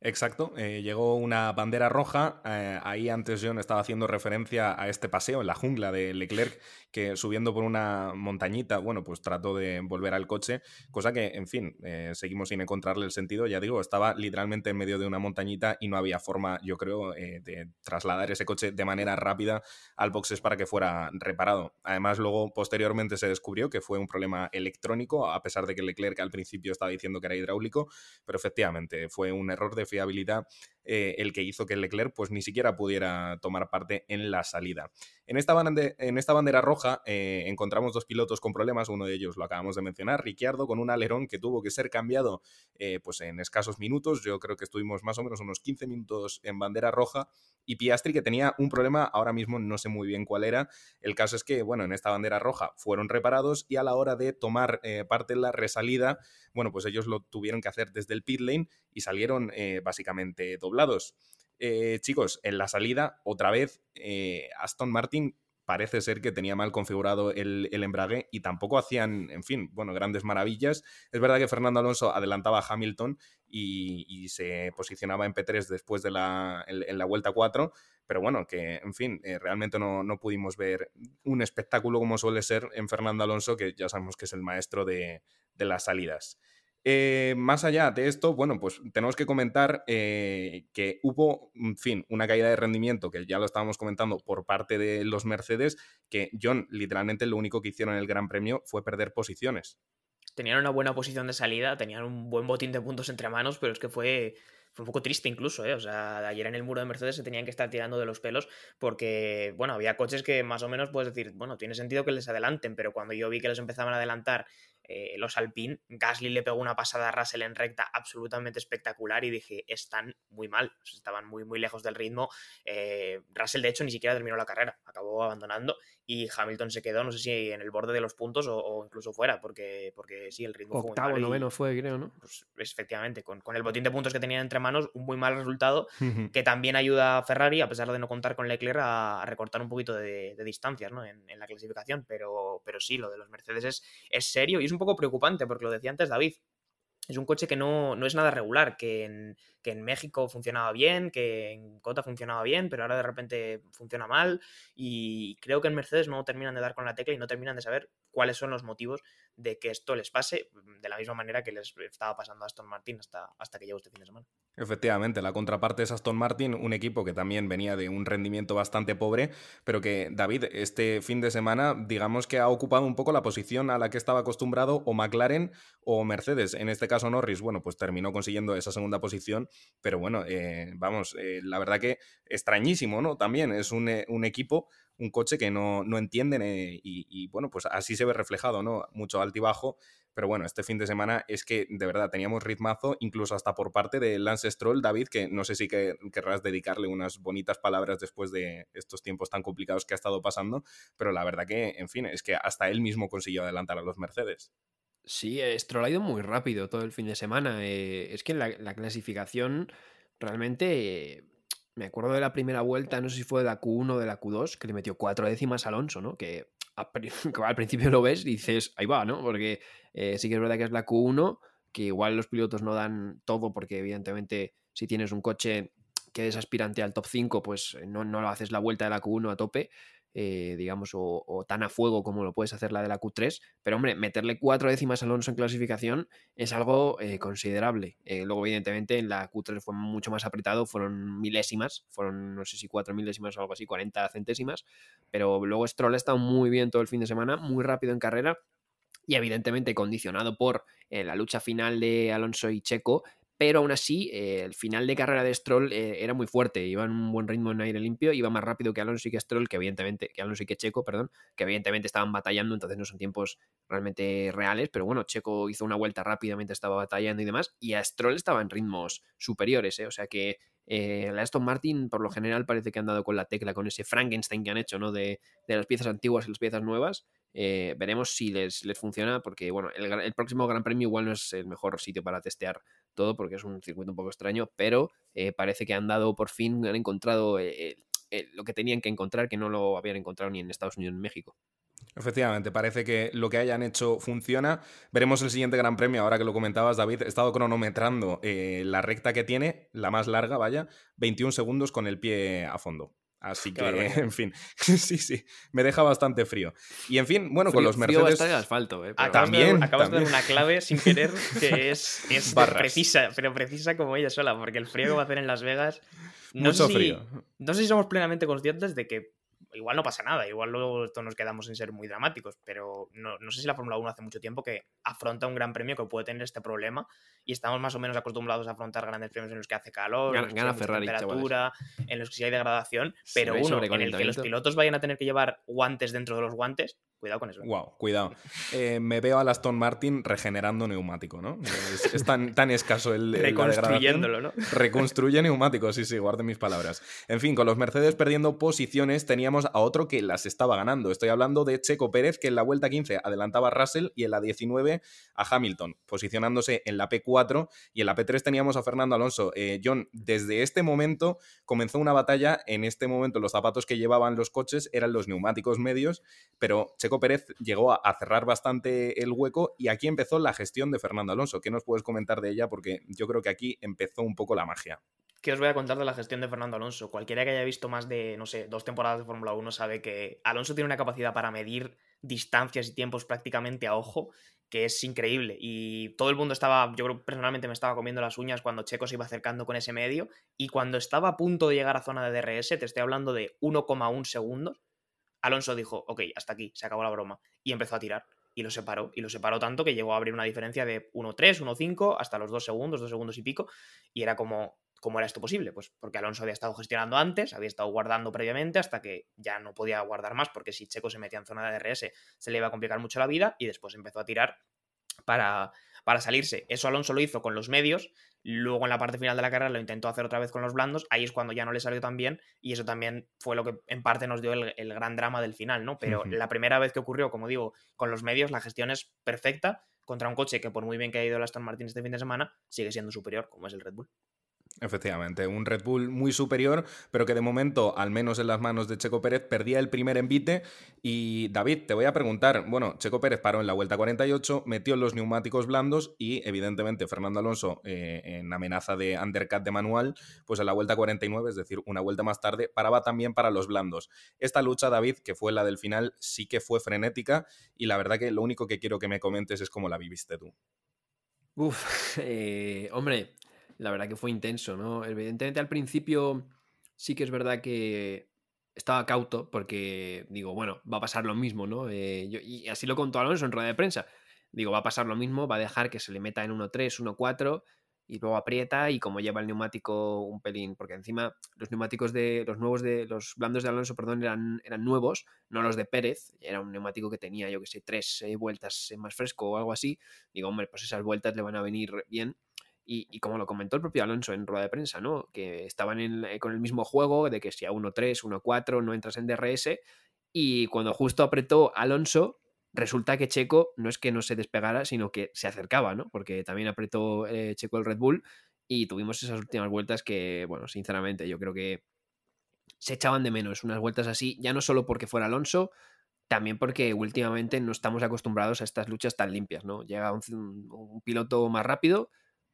Exacto, eh, llegó una bandera roja, eh, ahí antes John estaba haciendo referencia a este paseo en la jungla de Leclerc, que subiendo por una montañita, bueno, pues trató de volver al coche, cosa que, en fin, eh, seguimos sin encontrarle el sentido, ya digo, estaba literalmente en medio de una montañita y no había forma, yo creo, eh, de trasladar ese coche de manera rápida al boxes para que fuera reparado. Además, luego, posteriormente se descubrió que fue un problema electrónico, a pesar de que Leclerc al principio estaba diciendo que era hidráulico, pero efectivamente fue un error de fiabilidad eh, el que hizo que Leclerc pues ni siquiera pudiera tomar parte en la salida. En esta, bande- en esta bandera roja eh, encontramos dos pilotos con problemas, uno de ellos lo acabamos de mencionar, Ricciardo, con un alerón que tuvo que ser cambiado eh, pues en escasos minutos, yo creo que estuvimos más o menos unos quince minutos en bandera roja, y Piastri, que tenía un problema, ahora mismo no sé muy bien cuál era, el caso es que, bueno, en esta bandera roja fueron reparados y a la hora de tomar eh, parte en la resalida, bueno, pues ellos lo tuvieron que hacer desde el pit lane y salieron eh, básicamente doblados. Eh, chicos, en la salida, otra vez, eh, Aston Martin parece ser que tenía mal configurado el, el embrague y tampoco hacían, en fin, bueno, grandes maravillas. Es verdad que Fernando Alonso adelantaba a Hamilton y, y se posicionaba en P tres después de la, en, en la vuelta cuatro, pero bueno, que, en fin, eh, realmente no, no pudimos ver un espectáculo como suele ser en Fernando Alonso, que ya sabemos que es el maestro de, de las salidas. Eh, más allá de esto, bueno, pues tenemos que comentar eh, que hubo, en fin, una caída de rendimiento, que ya lo estábamos comentando, por parte de los Mercedes, que, John, literalmente lo único que hicieron en el Gran Premio fue perder posiciones. Tenían una buena posición de salida, tenían un buen botín de puntos entre manos, pero es que fue... Fue un poco triste incluso, ¿eh? O sea, ayer en el muro de Mercedes se tenían que estar tirando de los pelos porque, bueno, había coches que más o menos puedes decir, bueno, tiene sentido que les adelanten, pero cuando yo vi que les empezaban a adelantar eh, los Alpine, Gasly le pegó una pasada a Russell en recta absolutamente espectacular y dije, están muy mal, estaban muy, muy lejos del ritmo. Eh, Russell, de hecho, ni siquiera terminó la carrera, acabó abandonando y Hamilton se quedó, no sé si en el borde de los puntos o, o incluso fuera, porque, porque sí, el ritmo fue muy mal. Octavo, noveno fue, creo, ¿no? Pues, efectivamente, con, con el botín de puntos que tenían entre manos, un muy mal resultado, uh-huh. que también ayuda a Ferrari, a pesar de no contar con Leclerc, a, a recortar un poquito de, de distancias, ¿no? en, en la clasificación, pero, pero sí, lo de los Mercedes es, es serio y es un poco preocupante, porque lo decía antes David, es un coche que no, no es nada regular, que en, que en México funcionaba bien, que en Cota funcionaba bien, pero ahora de repente funciona mal, y creo que en Mercedes no terminan de dar con la tecla y no terminan de saber cuáles son los motivos de que esto les pase, de la misma manera que les estaba pasando a Aston Martin hasta, hasta que llegó este fin de semana. Efectivamente, la contraparte es Aston Martin, un equipo que también venía de un rendimiento bastante pobre, pero que, David, este fin de semana, digamos que ha ocupado un poco la posición a la que estaba acostumbrado o McLaren o Mercedes. En este caso Norris, bueno, pues terminó consiguiendo esa segunda posición, pero bueno, eh, vamos, eh, la verdad que extrañísimo, ¿no? También es un, eh, un equipo... un coche que no, no entienden eh, y, y, bueno, pues así se ve reflejado, ¿no? Mucho altibajo, pero bueno, este fin de semana es que, de verdad, teníamos ritmazo, incluso hasta por parte de Lance Stroll, David, que no sé si que, querrás dedicarle unas bonitas palabras después de estos tiempos tan complicados que ha estado pasando, pero la verdad que, en fin, es que hasta él mismo consiguió adelantar a los Mercedes. Sí, Stroll ha ido muy rápido todo el fin de semana. Eh, es que la, la clasificación realmente... Eh... Me acuerdo de la primera vuelta, no sé si fue de la Q uno o de la Q dos, que le metió cuatro décimas a Alonso, ¿no? Que al principio lo ves y dices, ahí va, ¿no? Porque eh, sí que es verdad que es la Q uno, que igual los pilotos no dan todo porque evidentemente si tienes un coche que es aspirante al top cinco, pues no, no lo haces la vuelta de la Q uno a tope, eh, digamos, o, o tan a fuego como lo puedes hacer la de la Q tres. Pero, hombre, meterle cuatro décimas a Alonso en clasificación es algo eh, considerable. Eh, luego, evidentemente, en la Q tres fue mucho más apretado, fueron milésimas, fueron, no sé si cuatro milésimas o algo así, cuarenta centésimas. Pero luego Stroll ha estado muy bien todo el fin de semana, muy rápido en carrera y, evidentemente, condicionado por eh, la lucha final de Alonso y Checo. Pero aún así, eh, el final de carrera de Stroll eh, era muy fuerte, iba en un buen ritmo en aire limpio, iba más rápido que Alonso y que Stroll, que evidentemente, que Alonso y que Checo, perdón, que evidentemente estaban batallando, entonces no son tiempos realmente reales, pero bueno, Checo hizo una vuelta rápida mientras estaba batallando y demás, y a Stroll estaba en ritmos superiores, ¿eh? O sea que eh, la Aston Martin, por lo general, parece que han dado con la tecla, con ese Frankenstein que han hecho, ¿no? De, de las piezas antiguas y las piezas nuevas. Eh, veremos si les, les funciona, porque bueno, el, el próximo Gran Premio igual no es el mejor sitio para testear todo, porque es un circuito un poco extraño, pero eh, parece que han dado, por fin han encontrado eh, eh, lo que tenían que encontrar, que no lo habían encontrado ni en Estados Unidos ni en México. Efectivamente, parece que lo que hayan hecho funciona. Veremos el siguiente Gran Premio, ahora que lo comentabas, David. He estado cronometrando eh, la recta que tiene, la más larga, vaya, veintiún segundos con el pie a fondo. Así que, en fin, sí, sí, me deja bastante frío. Y, en fin, bueno, frío, con los Mercedes... Frío hasta el asfalto, ¿eh? Pero acabas también, de, acabas también. de dar una clave sin querer que es, es precisa, pero precisa como ella sola, porque el frío que va a hacer en Las Vegas... No Mucho sé si, frío. No sé si somos plenamente conscientes de que igual no pasa nada, igual luego esto nos quedamos sin ser muy dramáticos, pero no, no sé si la Fórmula uno hace mucho tiempo que afronta un gran premio que puede tener este problema y estamos más o menos acostumbrados a afrontar grandes premios en los que hace calor, gana, en los que gana hay Ferrari, temperatura, chavales, en los que sí hay degradación, pero uno en el que los pilotos vayan a tener que llevar guantes dentro de los guantes, cuidado con eso. Wow, cuidado. Eh, me veo al Aston Martin regenerando neumático, ¿no? Es, es tan, tan escaso el, el reconstruyéndolo, ¿no? Reconstruye neumáticos, sí, sí, guarde mis palabras. En fin, con los Mercedes perdiendo posiciones, teníamos a otro que las estaba ganando. Estoy hablando de Checo Pérez, que en la vuelta quince adelantaba a Russell y en la diecinueve a Hamilton, posicionándose en la P cuatro, y en la P tres teníamos a Fernando Alonso. Eh, John, desde este momento comenzó una batalla. En este momento los zapatos que llevaban los coches eran los neumáticos medios, pero Checo Pérez llegó a, a cerrar bastante el hueco y aquí empezó la gestión de Fernando Alonso. ¿Qué nos puedes comentar de ella? Porque yo creo que aquí empezó un poco la magia. ¿Qué os voy a contar de la gestión de Fernando Alonso? Cualquiera que haya visto más de, no sé, dos temporadas de Fórmula uno sabe que Alonso tiene una capacidad para medir distancias y tiempos prácticamente a ojo, que es increíble. Y todo el mundo estaba, yo creo, personalmente me estaba comiendo las uñas cuando Checo se iba acercando con ese medio, y cuando estaba a punto de llegar a zona de D R S, te estoy hablando de uno coma uno segundos, Alonso dijo, ok, hasta aquí, se acabó la broma, y empezó a tirar. Y lo separó, y lo separó tanto que llegó a abrir una diferencia de uno coma tres, uno coma cinco, hasta los dos segundos, dos segundos y pico, y era como... ¿Cómo era esto posible? Pues porque Alonso había estado gestionando antes, había estado guardando previamente hasta que ya no podía guardar más, porque si Checo se metía en zona de D R S se le iba a complicar mucho la vida, y después empezó a tirar para, para salirse. Eso Alonso lo hizo con los medios, luego en la parte final de la carrera lo intentó hacer otra vez con los blandos, ahí es cuando ya no le salió tan bien, y eso también fue lo que en parte nos dio el, el gran drama del final, ¿no? Pero uh-huh. La primera vez que ocurrió, como digo, con los medios, la gestión es perfecta contra un coche que por muy bien que haya ido el Aston Martin este fin de semana, sigue siendo superior, como es el Red Bull. Efectivamente, un Red Bull muy superior, pero que de momento, al menos en las manos de Checo Pérez, perdía el primer envite. Y David, te voy a preguntar, bueno, Checo Pérez paró en la vuelta cuarenta y ocho, metió los neumáticos blandos y evidentemente Fernando Alonso, eh, en amenaza de undercut de manual, pues en la vuelta cuarenta y nueve, es decir, una vuelta más tarde, paraba también para los blandos. Esta lucha, David, que fue la del final, sí que fue frenética, y la verdad que lo único que quiero que me comentes es cómo la viviste tú. Uf, eh, hombre... La verdad que fue intenso, ¿no? Evidentemente al principio sí que es verdad que estaba cauto porque digo, bueno, va a pasar lo mismo, ¿no? Eh, yo, y así lo contó Alonso en rueda de prensa. Digo, va a pasar lo mismo, va a dejar que se le meta en uno tres, uno cuatro y luego aprieta, y como lleva el neumático un pelín, porque encima los neumáticos de los nuevos de los blandos de Alonso, perdón, eran, eran nuevos, no los de Pérez, era un neumático que tenía, yo que sé, tres eh, vueltas más fresco o algo así. Digo, hombre, pues esas vueltas le van a venir bien. Y, y como lo comentó el propio Alonso en rueda de prensa, ¿no? Que estaban en, con el mismo juego de que si a uno tres, uno cuatro no entras en D R S, y cuando justo apretó Alonso, resulta que Checo no es que no se despegara, sino que se acercaba, ¿no? Porque también apretó eh, Checo el Red Bull y tuvimos esas últimas vueltas que, bueno, sinceramente yo creo que se echaban de menos unas vueltas así, ya no solo porque fuera Alonso, también porque últimamente no estamos acostumbrados a estas luchas tan limpias, ¿no? Llega un, un piloto más rápido,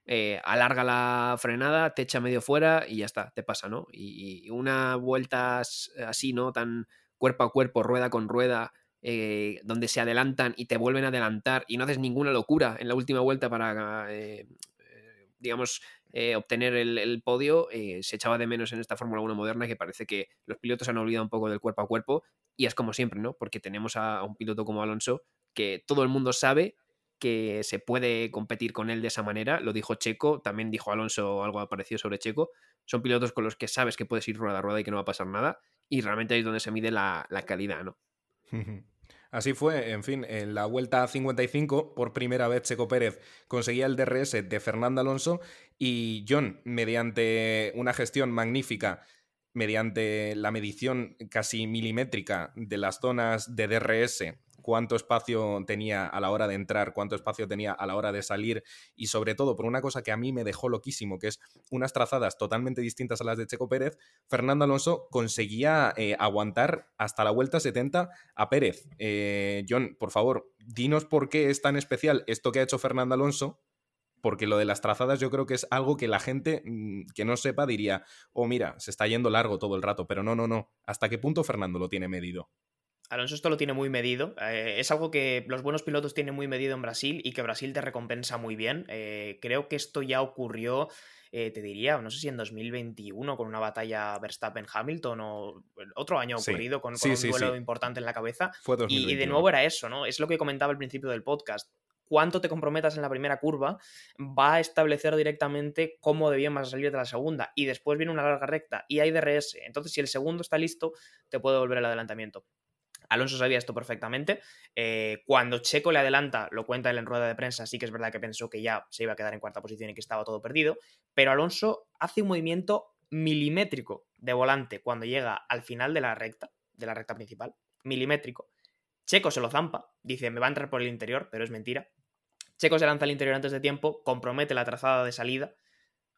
Eh, alarga la frenada, te echa medio fuera y ya está, te pasa, ¿no? Y, y una vuelta así, ¿no? Tan cuerpo a cuerpo, rueda con rueda, eh, donde se adelantan y te vuelven a adelantar y no haces ninguna locura en la última vuelta para, eh, digamos, eh, obtener el, el podio, eh, se echaba de menos en esta Fórmula uno moderna, que parece que los pilotos han olvidado un poco del cuerpo a cuerpo, y es como siempre, ¿no? Porque tenemos a, a un piloto como Alonso que todo el mundo sabe que se puede competir con él de esa manera, lo dijo Checo, también dijo Alonso algo parecido sobre Checo, son pilotos con los que sabes que puedes ir rueda a rueda y que no va a pasar nada, y realmente ahí es donde se mide la, la calidad, ¿no? Así fue, en fin, en la vuelta cincuenta y cinco, por primera vez Checo Pérez conseguía el D R S de Fernando Alonso, y John, mediante una gestión magnífica, mediante la medición casi milimétrica de las zonas de D R S, cuánto espacio tenía a la hora de entrar, cuánto espacio tenía a la hora de salir, y sobre todo por una cosa que a mí me dejó loquísimo, que es unas trazadas totalmente distintas a las de Checo Pérez, Fernando Alonso conseguía eh, aguantar hasta la vuelta setenta a Pérez. Eh, John, por favor, dinos por qué es tan especial esto que ha hecho Fernando Alonso, porque lo de las trazadas yo creo que es algo que la gente que no sepa diría, oh mira, se está yendo largo todo el rato, pero no, no, no, ¿hasta qué punto Fernando lo tiene medido? Alonso esto lo tiene muy medido, eh, es algo que los buenos pilotos tienen muy medido en Brasil y que Brasil te recompensa muy bien. Eh, creo que esto ya ocurrió, eh, te diría, no sé si en dos mil veintiuno con una batalla Verstappen-Hamilton o otro año sí. ocurrido con, con sí, un sí, duelo sí. importante en la cabeza. Fue dos mil veintiuno. Y de nuevo era eso, ¿no? Es lo que comentaba al principio del podcast. Cuánto te comprometas en la primera curva va a establecer directamente cómo de bien vas a salir de la segunda, y después viene una larga recta y hay D R S, entonces si el segundo está listo te puede volver el adelantamiento. Alonso sabía esto perfectamente. Eh, cuando Checo le adelanta, lo cuenta él en rueda de prensa, sí que es verdad que pensó que ya se iba a quedar en cuarta posición y que estaba todo perdido, pero Alonso hace un movimiento milimétrico de volante cuando llega al final de la recta, de la recta principal, milimétrico. Checo se lo zampa, dice, me va a entrar por el interior, pero es mentira. Checo se lanza al interior antes de tiempo, compromete la trazada de salida,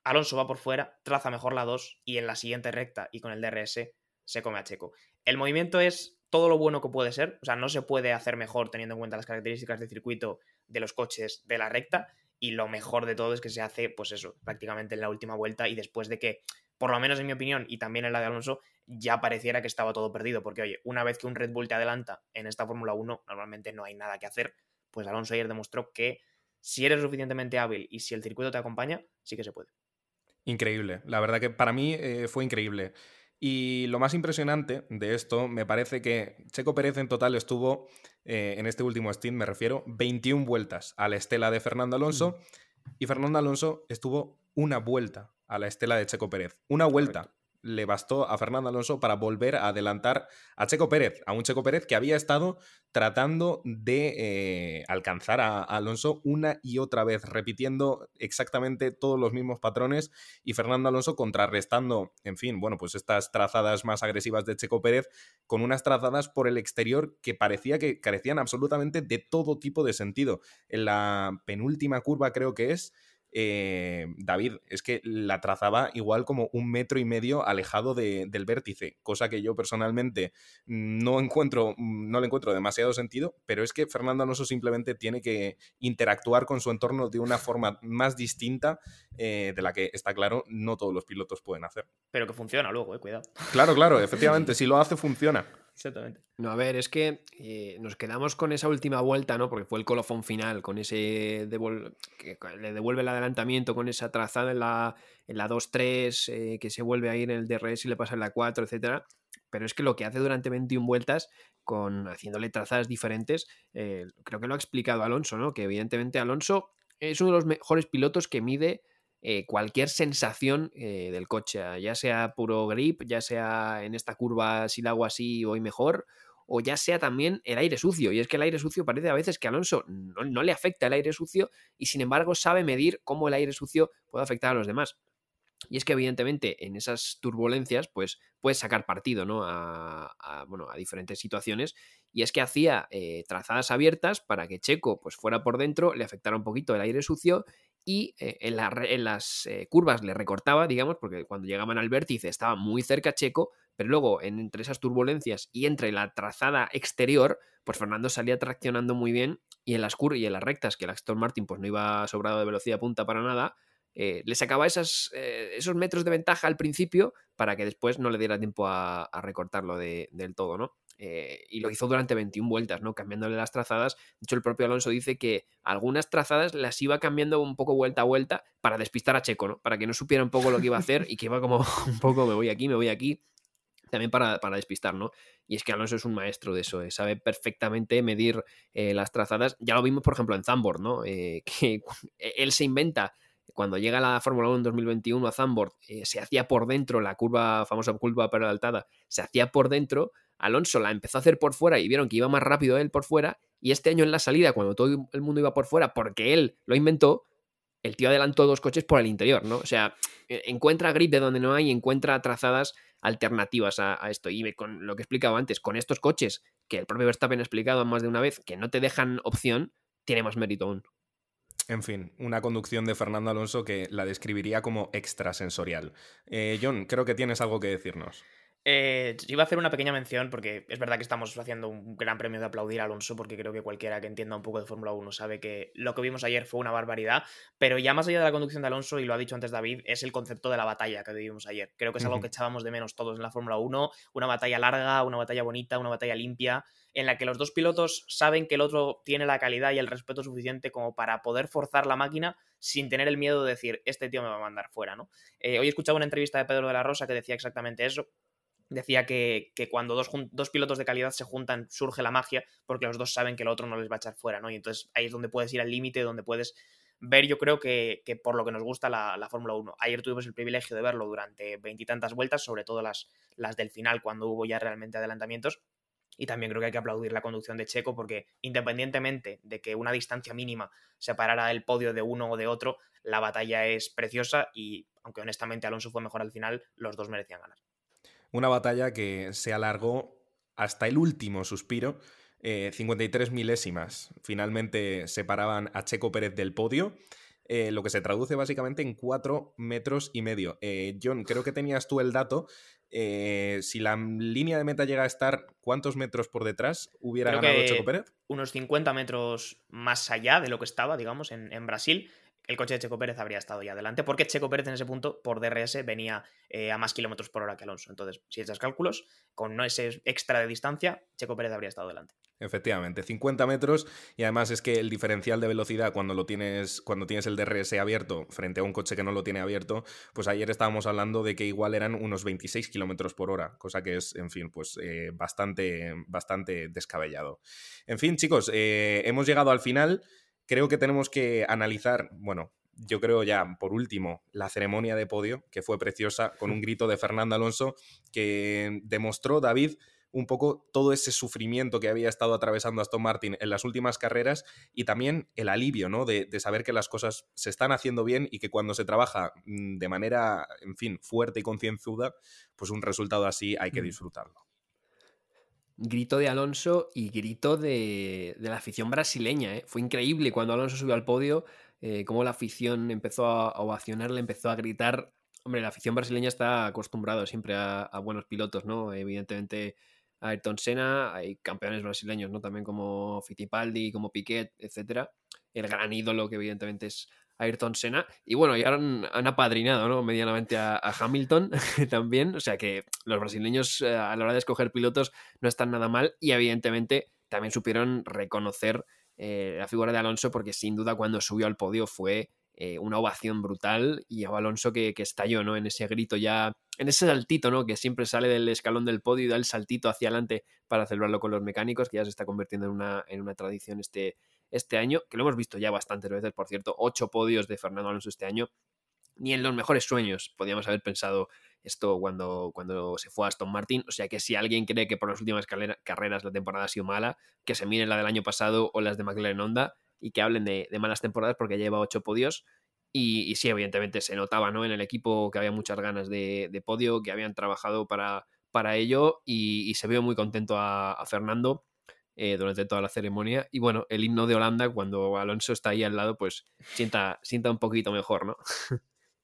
Alonso va por fuera, traza mejor la dos y en la siguiente recta y con el D R S se come a Checo. El movimiento es todo lo bueno que puede ser, o sea, no se puede hacer mejor teniendo en cuenta las características de circuito de los coches de la recta, y lo mejor de todo es que se hace, pues eso, prácticamente en la última vuelta y después de que, por lo menos en mi opinión y también en la de Alonso, ya pareciera que estaba todo perdido, porque oye, una vez que un Red Bull te adelanta en esta Fórmula uno, normalmente no hay nada que hacer, pues Alonso ayer demostró que si eres suficientemente hábil y si el circuito te acompaña, sí que se puede. Increíble, la verdad que para mí eh, fue increíble. Y lo más impresionante de esto, me parece que Checo Pérez en total estuvo, eh, en este último stint me refiero, veintiuna vueltas a la estela de Fernando Alonso, mm. y Fernando Alonso estuvo una vuelta a la estela de Checo Pérez. Una vuelta. Correcto. Le bastó a Fernando Alonso para volver a adelantar a Checo Pérez, a un Checo Pérez que había estado tratando de eh, alcanzar a, a Alonso una y otra vez, repitiendo exactamente todos los mismos patrones, y Fernando Alonso contrarrestando, en fin, bueno, pues estas trazadas más agresivas de Checo Pérez con unas trazadas por el exterior que parecía que carecían absolutamente de todo tipo de sentido. En la penúltima curva creo que es, Eh, David, es que la trazaba igual como un metro y medio alejado de, del vértice, cosa que yo personalmente no encuentro, no le encuentro demasiado sentido, pero es que Fernando Alonso simplemente tiene que interactuar con su entorno de una forma más distinta, eh, de la que, está claro, no todos los pilotos pueden hacer. Pero que funciona luego, eh, cuidado. Claro, claro, efectivamente, si lo hace, funciona. Exactamente. No, a ver, es que eh, nos quedamos con esa última vuelta, ¿no? Porque fue el colofón final, con ese devol... que le devuelve el adelantamiento, con esa trazada en la, en la dos tres, eh, que se vuelve a ir en el D R S y le pasa en la cuatro, etcétera. Pero es que lo que hace durante veintiuna vueltas, con haciéndole trazadas diferentes, eh, creo que lo ha explicado Alonso, ¿no? Que evidentemente Alonso es uno de los mejores pilotos que mide Eh, cualquier sensación eh, del coche, ya sea puro grip, ya sea en esta curva si la hago así voy mejor, o ya sea también el aire sucio, y es que el aire sucio parece a veces que a Alonso no, no le afecta el aire sucio y sin embargo sabe medir cómo el aire sucio puede afectar a los demás. Y es que evidentemente en esas turbulencias pues puedes sacar partido, ¿no? a, a, bueno, a diferentes situaciones, y es que hacía eh, trazadas abiertas para que Checo pues fuera por dentro, le afectara un poquito el aire sucio y eh, en, la, en las eh, curvas le recortaba, digamos, porque cuando llegaban al vértice estaba muy cerca Checo, pero luego en, entre esas turbulencias y entre la trazada exterior, pues Fernando salía traccionando muy bien, y en las curvas y en las rectas que el Aston Martin pues no iba sobrado de velocidad punta para nada, Eh, le sacaba esas, eh, esos metros de ventaja al principio para que después no le diera tiempo a, a recortarlo de, del todo, ¿no? Eh, y lo hizo durante veintiuna vueltas, ¿no? Cambiándole las trazadas. De hecho, el propio Alonso dice que algunas trazadas las iba cambiando un poco vuelta a vuelta para despistar a Checo, ¿no? Para que no supiera un poco lo que iba a hacer y que iba como un poco me voy aquí, me voy aquí. También para, para despistar, ¿no? Y es que Alonso es un maestro de eso, ¿eh? Sabe perfectamente medir eh, las trazadas. Ya lo vimos, por ejemplo, en Zandvoort, ¿no? Eh, que él se inventa cuando llega la Fórmula uno en dos mil veintiuno a Zandvoort, eh, se hacía por dentro la curva, famosa curva peraltada, se hacía por dentro, Alonso la empezó a hacer por fuera y vieron que iba más rápido él por fuera, y este año en la salida, cuando todo el mundo iba por fuera porque él lo inventó, el tío adelantó dos coches por el interior, ¿no? O sea, encuentra grip de donde no hay, encuentra trazadas alternativas a, a esto, y con lo que he explicado antes, con estos coches que el propio Verstappen ha explicado más de una vez, que no te dejan opción, tiene más mérito aún. En fin, una conducción de Fernando Alonso que la describiría como extrasensorial. Eh, John, creo que tienes algo que decirnos. Eh, iba a hacer una pequeña mención porque es verdad que estamos haciendo un gran premio de aplaudir a Alonso, porque creo que cualquiera que entienda un poco de Fórmula uno sabe que lo que vimos ayer fue una barbaridad, pero ya más allá de la conducción de Alonso, y lo ha dicho antes David, es el concepto de la batalla que vivimos ayer. Creo que es algo que echábamos de menos todos en la Fórmula uno, una batalla larga, una batalla bonita, una batalla limpia, en la que los dos pilotos saben que el otro tiene la calidad y el respeto suficiente como para poder forzar la máquina sin tener el miedo de decir, este tío me va a mandar fuera, ¿no? Eh, hoy he escuchado una entrevista de Pedro de la Rosa que decía exactamente eso. Decía que, que cuando dos, dos pilotos de calidad se juntan surge la magia, porque los dos saben que el otro no les va a echar fuera, ¿no? Y entonces ahí es donde puedes ir al límite, donde puedes ver, yo creo que, que por lo que nos gusta la, la Fórmula uno. Ayer tuvimos el privilegio de verlo durante veintitantas vueltas, sobre todo las, las del final, cuando hubo ya realmente adelantamientos. Y también creo que hay que aplaudir la conducción de Checo, porque independientemente de que una distancia mínima separara el podio de uno o de otro, la batalla es preciosa y, aunque honestamente Alonso fue mejor al final, los dos merecían ganar. Una batalla que se alargó hasta el último suspiro, eh, cincuenta y tres milésimas. Finalmente separaban a Checo Pérez del podio, eh, lo que se traduce básicamente en cuatro metros y medio. Eh, John, creo que tenías tú el dato. Eh, si la línea de meta llega a estar, ¿cuántos metros por detrás hubiera creo ganado Checo Pérez? Unos cincuenta metros más allá de lo que estaba, digamos, en, en Brasil. El coche de Checo Pérez habría estado ya adelante, porque Checo Pérez en ese punto, por D R S, venía eh, a más kilómetros por hora que Alonso. Entonces, si echas cálculos, con ese extra de distancia, Checo Pérez habría estado adelante. Efectivamente, cincuenta metros, y además es que el diferencial de velocidad cuando lo tienes, cuando tienes el D R S abierto frente a un coche que no lo tiene abierto, pues ayer estábamos hablando de que igual eran unos veintiséis kilómetros por hora, cosa que es, en fin, pues eh, bastante, bastante descabellado. En fin, chicos, eh, hemos llegado al final. Creo que tenemos que analizar, bueno, yo creo ya, por último, la ceremonia de podio, que fue preciosa, con un grito de Fernando Alonso, que demostró, David, un poco todo ese sufrimiento que había estado atravesando Aston Martin en las últimas carreras, y también el alivio, ¿no?, de, de saber que las cosas se están haciendo bien y que cuando se trabaja de manera, en fin, fuerte y concienzuda, pues un resultado así hay que disfrutarlo. Grito de Alonso y grito de, de la afición brasileña, ¿eh? Fue increíble cuando Alonso subió al podio, eh, cómo la afición empezó a ovacionarle, empezó a gritar. Hombre, la afición brasileña está acostumbrada siempre a, a buenos pilotos, ¿no? Evidentemente a Ayrton Senna, hay campeones brasileños, ¿no? También como Fittipaldi, como Piquet, etcétera. El gran ídolo que evidentemente es Ayrton Senna. Y bueno, ya han, han apadrinado, ¿no?, medianamente a, a Hamilton también. O sea que los brasileños a la hora de escoger pilotos no están nada mal, y evidentemente también supieron reconocer eh, la figura de Alonso, porque sin duda cuando subió al podio fue eh, una ovación brutal, y a Alonso que, que estalló, ¿no?, en ese grito ya, en ese saltito, ¿no?, que siempre sale del escalón del podio y da el saltito hacia adelante para celebrarlo con los mecánicos, que ya se está convirtiendo en una, en una tradición este Este año, que lo hemos visto ya bastantes veces, por cierto, ocho podios de Fernando Alonso este año. Ni en los mejores sueños podíamos haber pensado esto cuando, cuando se fue a Aston Martin. O sea que si alguien cree que por las últimas carrera, carreras la temporada ha sido mala, que se mire la del año pasado o las de McLaren Honda, y que hablen de, de malas temporadas, porque lleva ocho podios. Y, y sí, evidentemente se notaba, ¿no?, en el equipo que había muchas ganas de, de podio, que habían trabajado para, para ello, y, y se vio muy contento a, a Fernando. Eh, durante toda la ceremonia. Y bueno, el himno de Holanda, cuando Alonso está ahí al lado, pues sienta, sienta un poquito mejor, ¿no?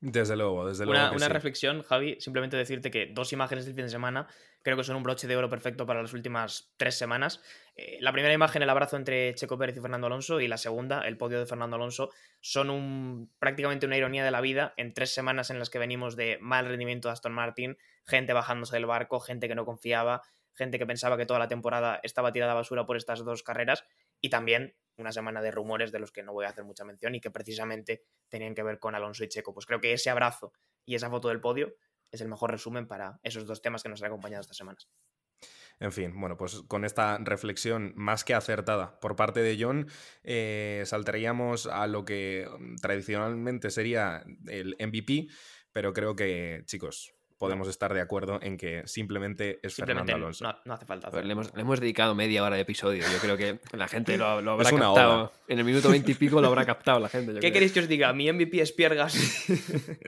Desde luego, desde luego. Una, una sí. reflexión, Javi, simplemente decirte que dos imágenes del fin de semana creo que son un broche de oro perfecto para las últimas tres semanas. Eh, la primera imagen, el abrazo entre Checo Pérez y Fernando Alonso, y la segunda, el podio de Fernando Alonso, son un, prácticamente una ironía de la vida en tres semanas en las que venimos de mal rendimiento de Aston Martin, gente bajándose del barco, gente que no confiaba, gente que pensaba que toda la temporada estaba tirada a basura por estas dos carreras, y también una semana de rumores de los que no voy a hacer mucha mención y que precisamente tenían que ver con Alonso y Checo. Pues creo que ese abrazo y esa foto del podio es el mejor resumen para esos dos temas que nos han acompañado estas semanas. En fin, bueno, pues con esta reflexión más que acertada por parte de John, eh, saltaríamos a lo que tradicionalmente sería el M V P, pero creo que, chicos, podemos estar de acuerdo en que simplemente es simplemente Fernando Alonso. No, no hace falta. Ver, le, hemos, le hemos dedicado media hora de episodio. Yo creo que la gente lo, lo habrá captado. Ola. En el minuto veintipico lo habrá captado la gente. Yo ¿Qué creo. queréis que os diga? Mi M V P es Pierre Gasly.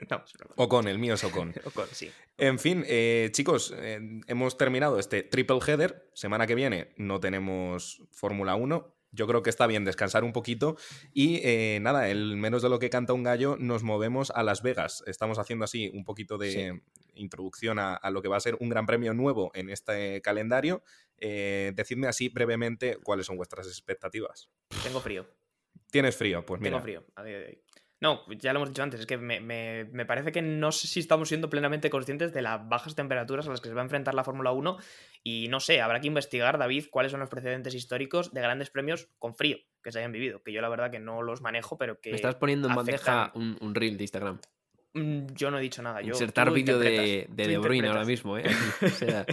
No, Ocon, el mío es Ocon. Ocon, sí. En fin, eh, chicos, eh, hemos terminado este triple header. Semana que viene no tenemos Fórmula uno. yo creo que está bien descansar un poquito y eh, nada, el menos de lo que canta un gallo nos movemos a Las Vegas. Estamos haciendo así un poquito de sí. introducción a, a lo que va a ser un gran premio nuevo en este calendario. Eh, decidme así brevemente cuáles son vuestras expectativas. Tengo frío. ¿Tienes frío? Pues mira. Tengo frío. A día de hoy. No, ya lo hemos dicho antes, es que me, me, me parece que no sé si estamos siendo plenamente conscientes de las bajas temperaturas a las que se va a enfrentar la Fórmula uno y no sé, habrá que investigar, David, cuáles son los precedentes históricos de grandes premios con frío que se hayan vivido, que yo la verdad que no los manejo, pero que... Me estás poniendo en afectan... bandeja un, un reel de Instagram. Yo no he dicho nada. Yo, insertar vídeo de De, de Bruyne ahora mismo, ¿eh? O sea,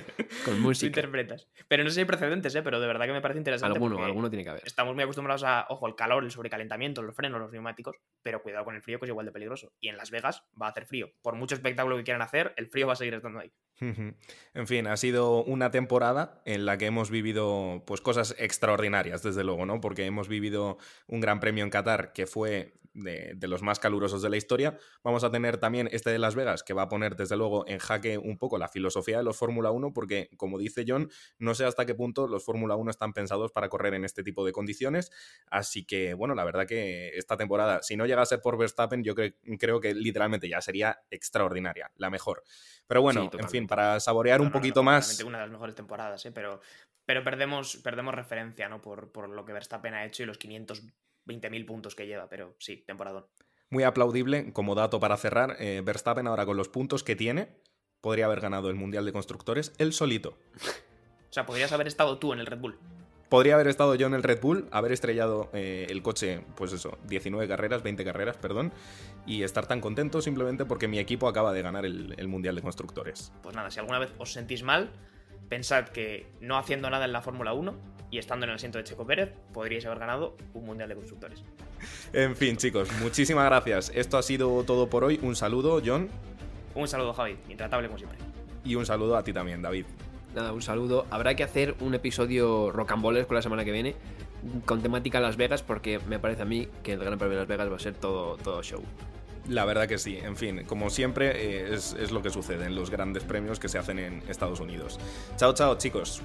con música. Tú interpretas. Pero no sé si hay precedentes, ¿eh? Pero de verdad que me parece interesante. Alguno, alguno tiene que haber. Estamos muy acostumbrados a, ojo, el calor, el sobrecalentamiento, los frenos, los neumáticos, pero cuidado con el frío, que es igual de peligroso. Y en Las Vegas va a hacer frío. Por mucho espectáculo que quieran hacer, el frío va a seguir estando ahí. En fin, ha sido una temporada en la que hemos vivido pues cosas extraordinarias, desde luego, ¿no? Porque hemos vivido un gran premio en Qatar que fue de, de los más calurosos de la historia. Vamos a tener también este de Las Vegas, que va a poner desde luego en jaque un poco la filosofía de los Fórmula uno, porque como dice John, no sé hasta qué punto los Fórmula uno están pensados para correr en este tipo de condiciones. Así que, bueno, la verdad que esta temporada, si no llega a ser por Verstappen, yo cre- creo que literalmente ya sería extraordinaria, la mejor. Pero bueno, sí, en fin, para saborear no, un no, poquito no, más... Una de las mejores temporadas, ¿eh? Pero, pero perdemos, perdemos referencia, ¿no? Por, por lo que Verstappen ha hecho y los quinientos veinte mil puntos que lleva, pero sí, temporadón. Muy aplaudible, como dato para cerrar, eh, Verstappen ahora con los puntos que tiene, podría haber ganado el Mundial de Constructores él solito. O sea, podrías haber estado tú en el Red Bull. Podría haber estado yo en el Red Bull, haber estrellado eh, el coche, pues eso, diecinueve carreras, veinte carreras, perdón, y estar tan contento simplemente porque mi equipo acaba de ganar el, el Mundial de Constructores. Pues nada, si alguna vez os sentís mal, pensad que no haciendo nada en la Fórmula uno y estando en el asiento de Checo Pérez, podríais haber ganado un Mundial de Constructores. En fin, chicos, muchísimas gracias. Esto ha sido todo por hoy. Un saludo, John. Un saludo, Javi. Intratable como siempre. Y un saludo a ti también, David. Nada, un saludo. Habrá que hacer un episodio rocambolesco la semana que viene con temática Las Vegas, porque me parece a mí que el Gran Premio de Las Vegas va a ser todo, todo show. La verdad que sí. En fin, como siempre, eh, es, es lo que sucede en los grandes premios que se hacen en Estados Unidos. Chao, chao, chicos.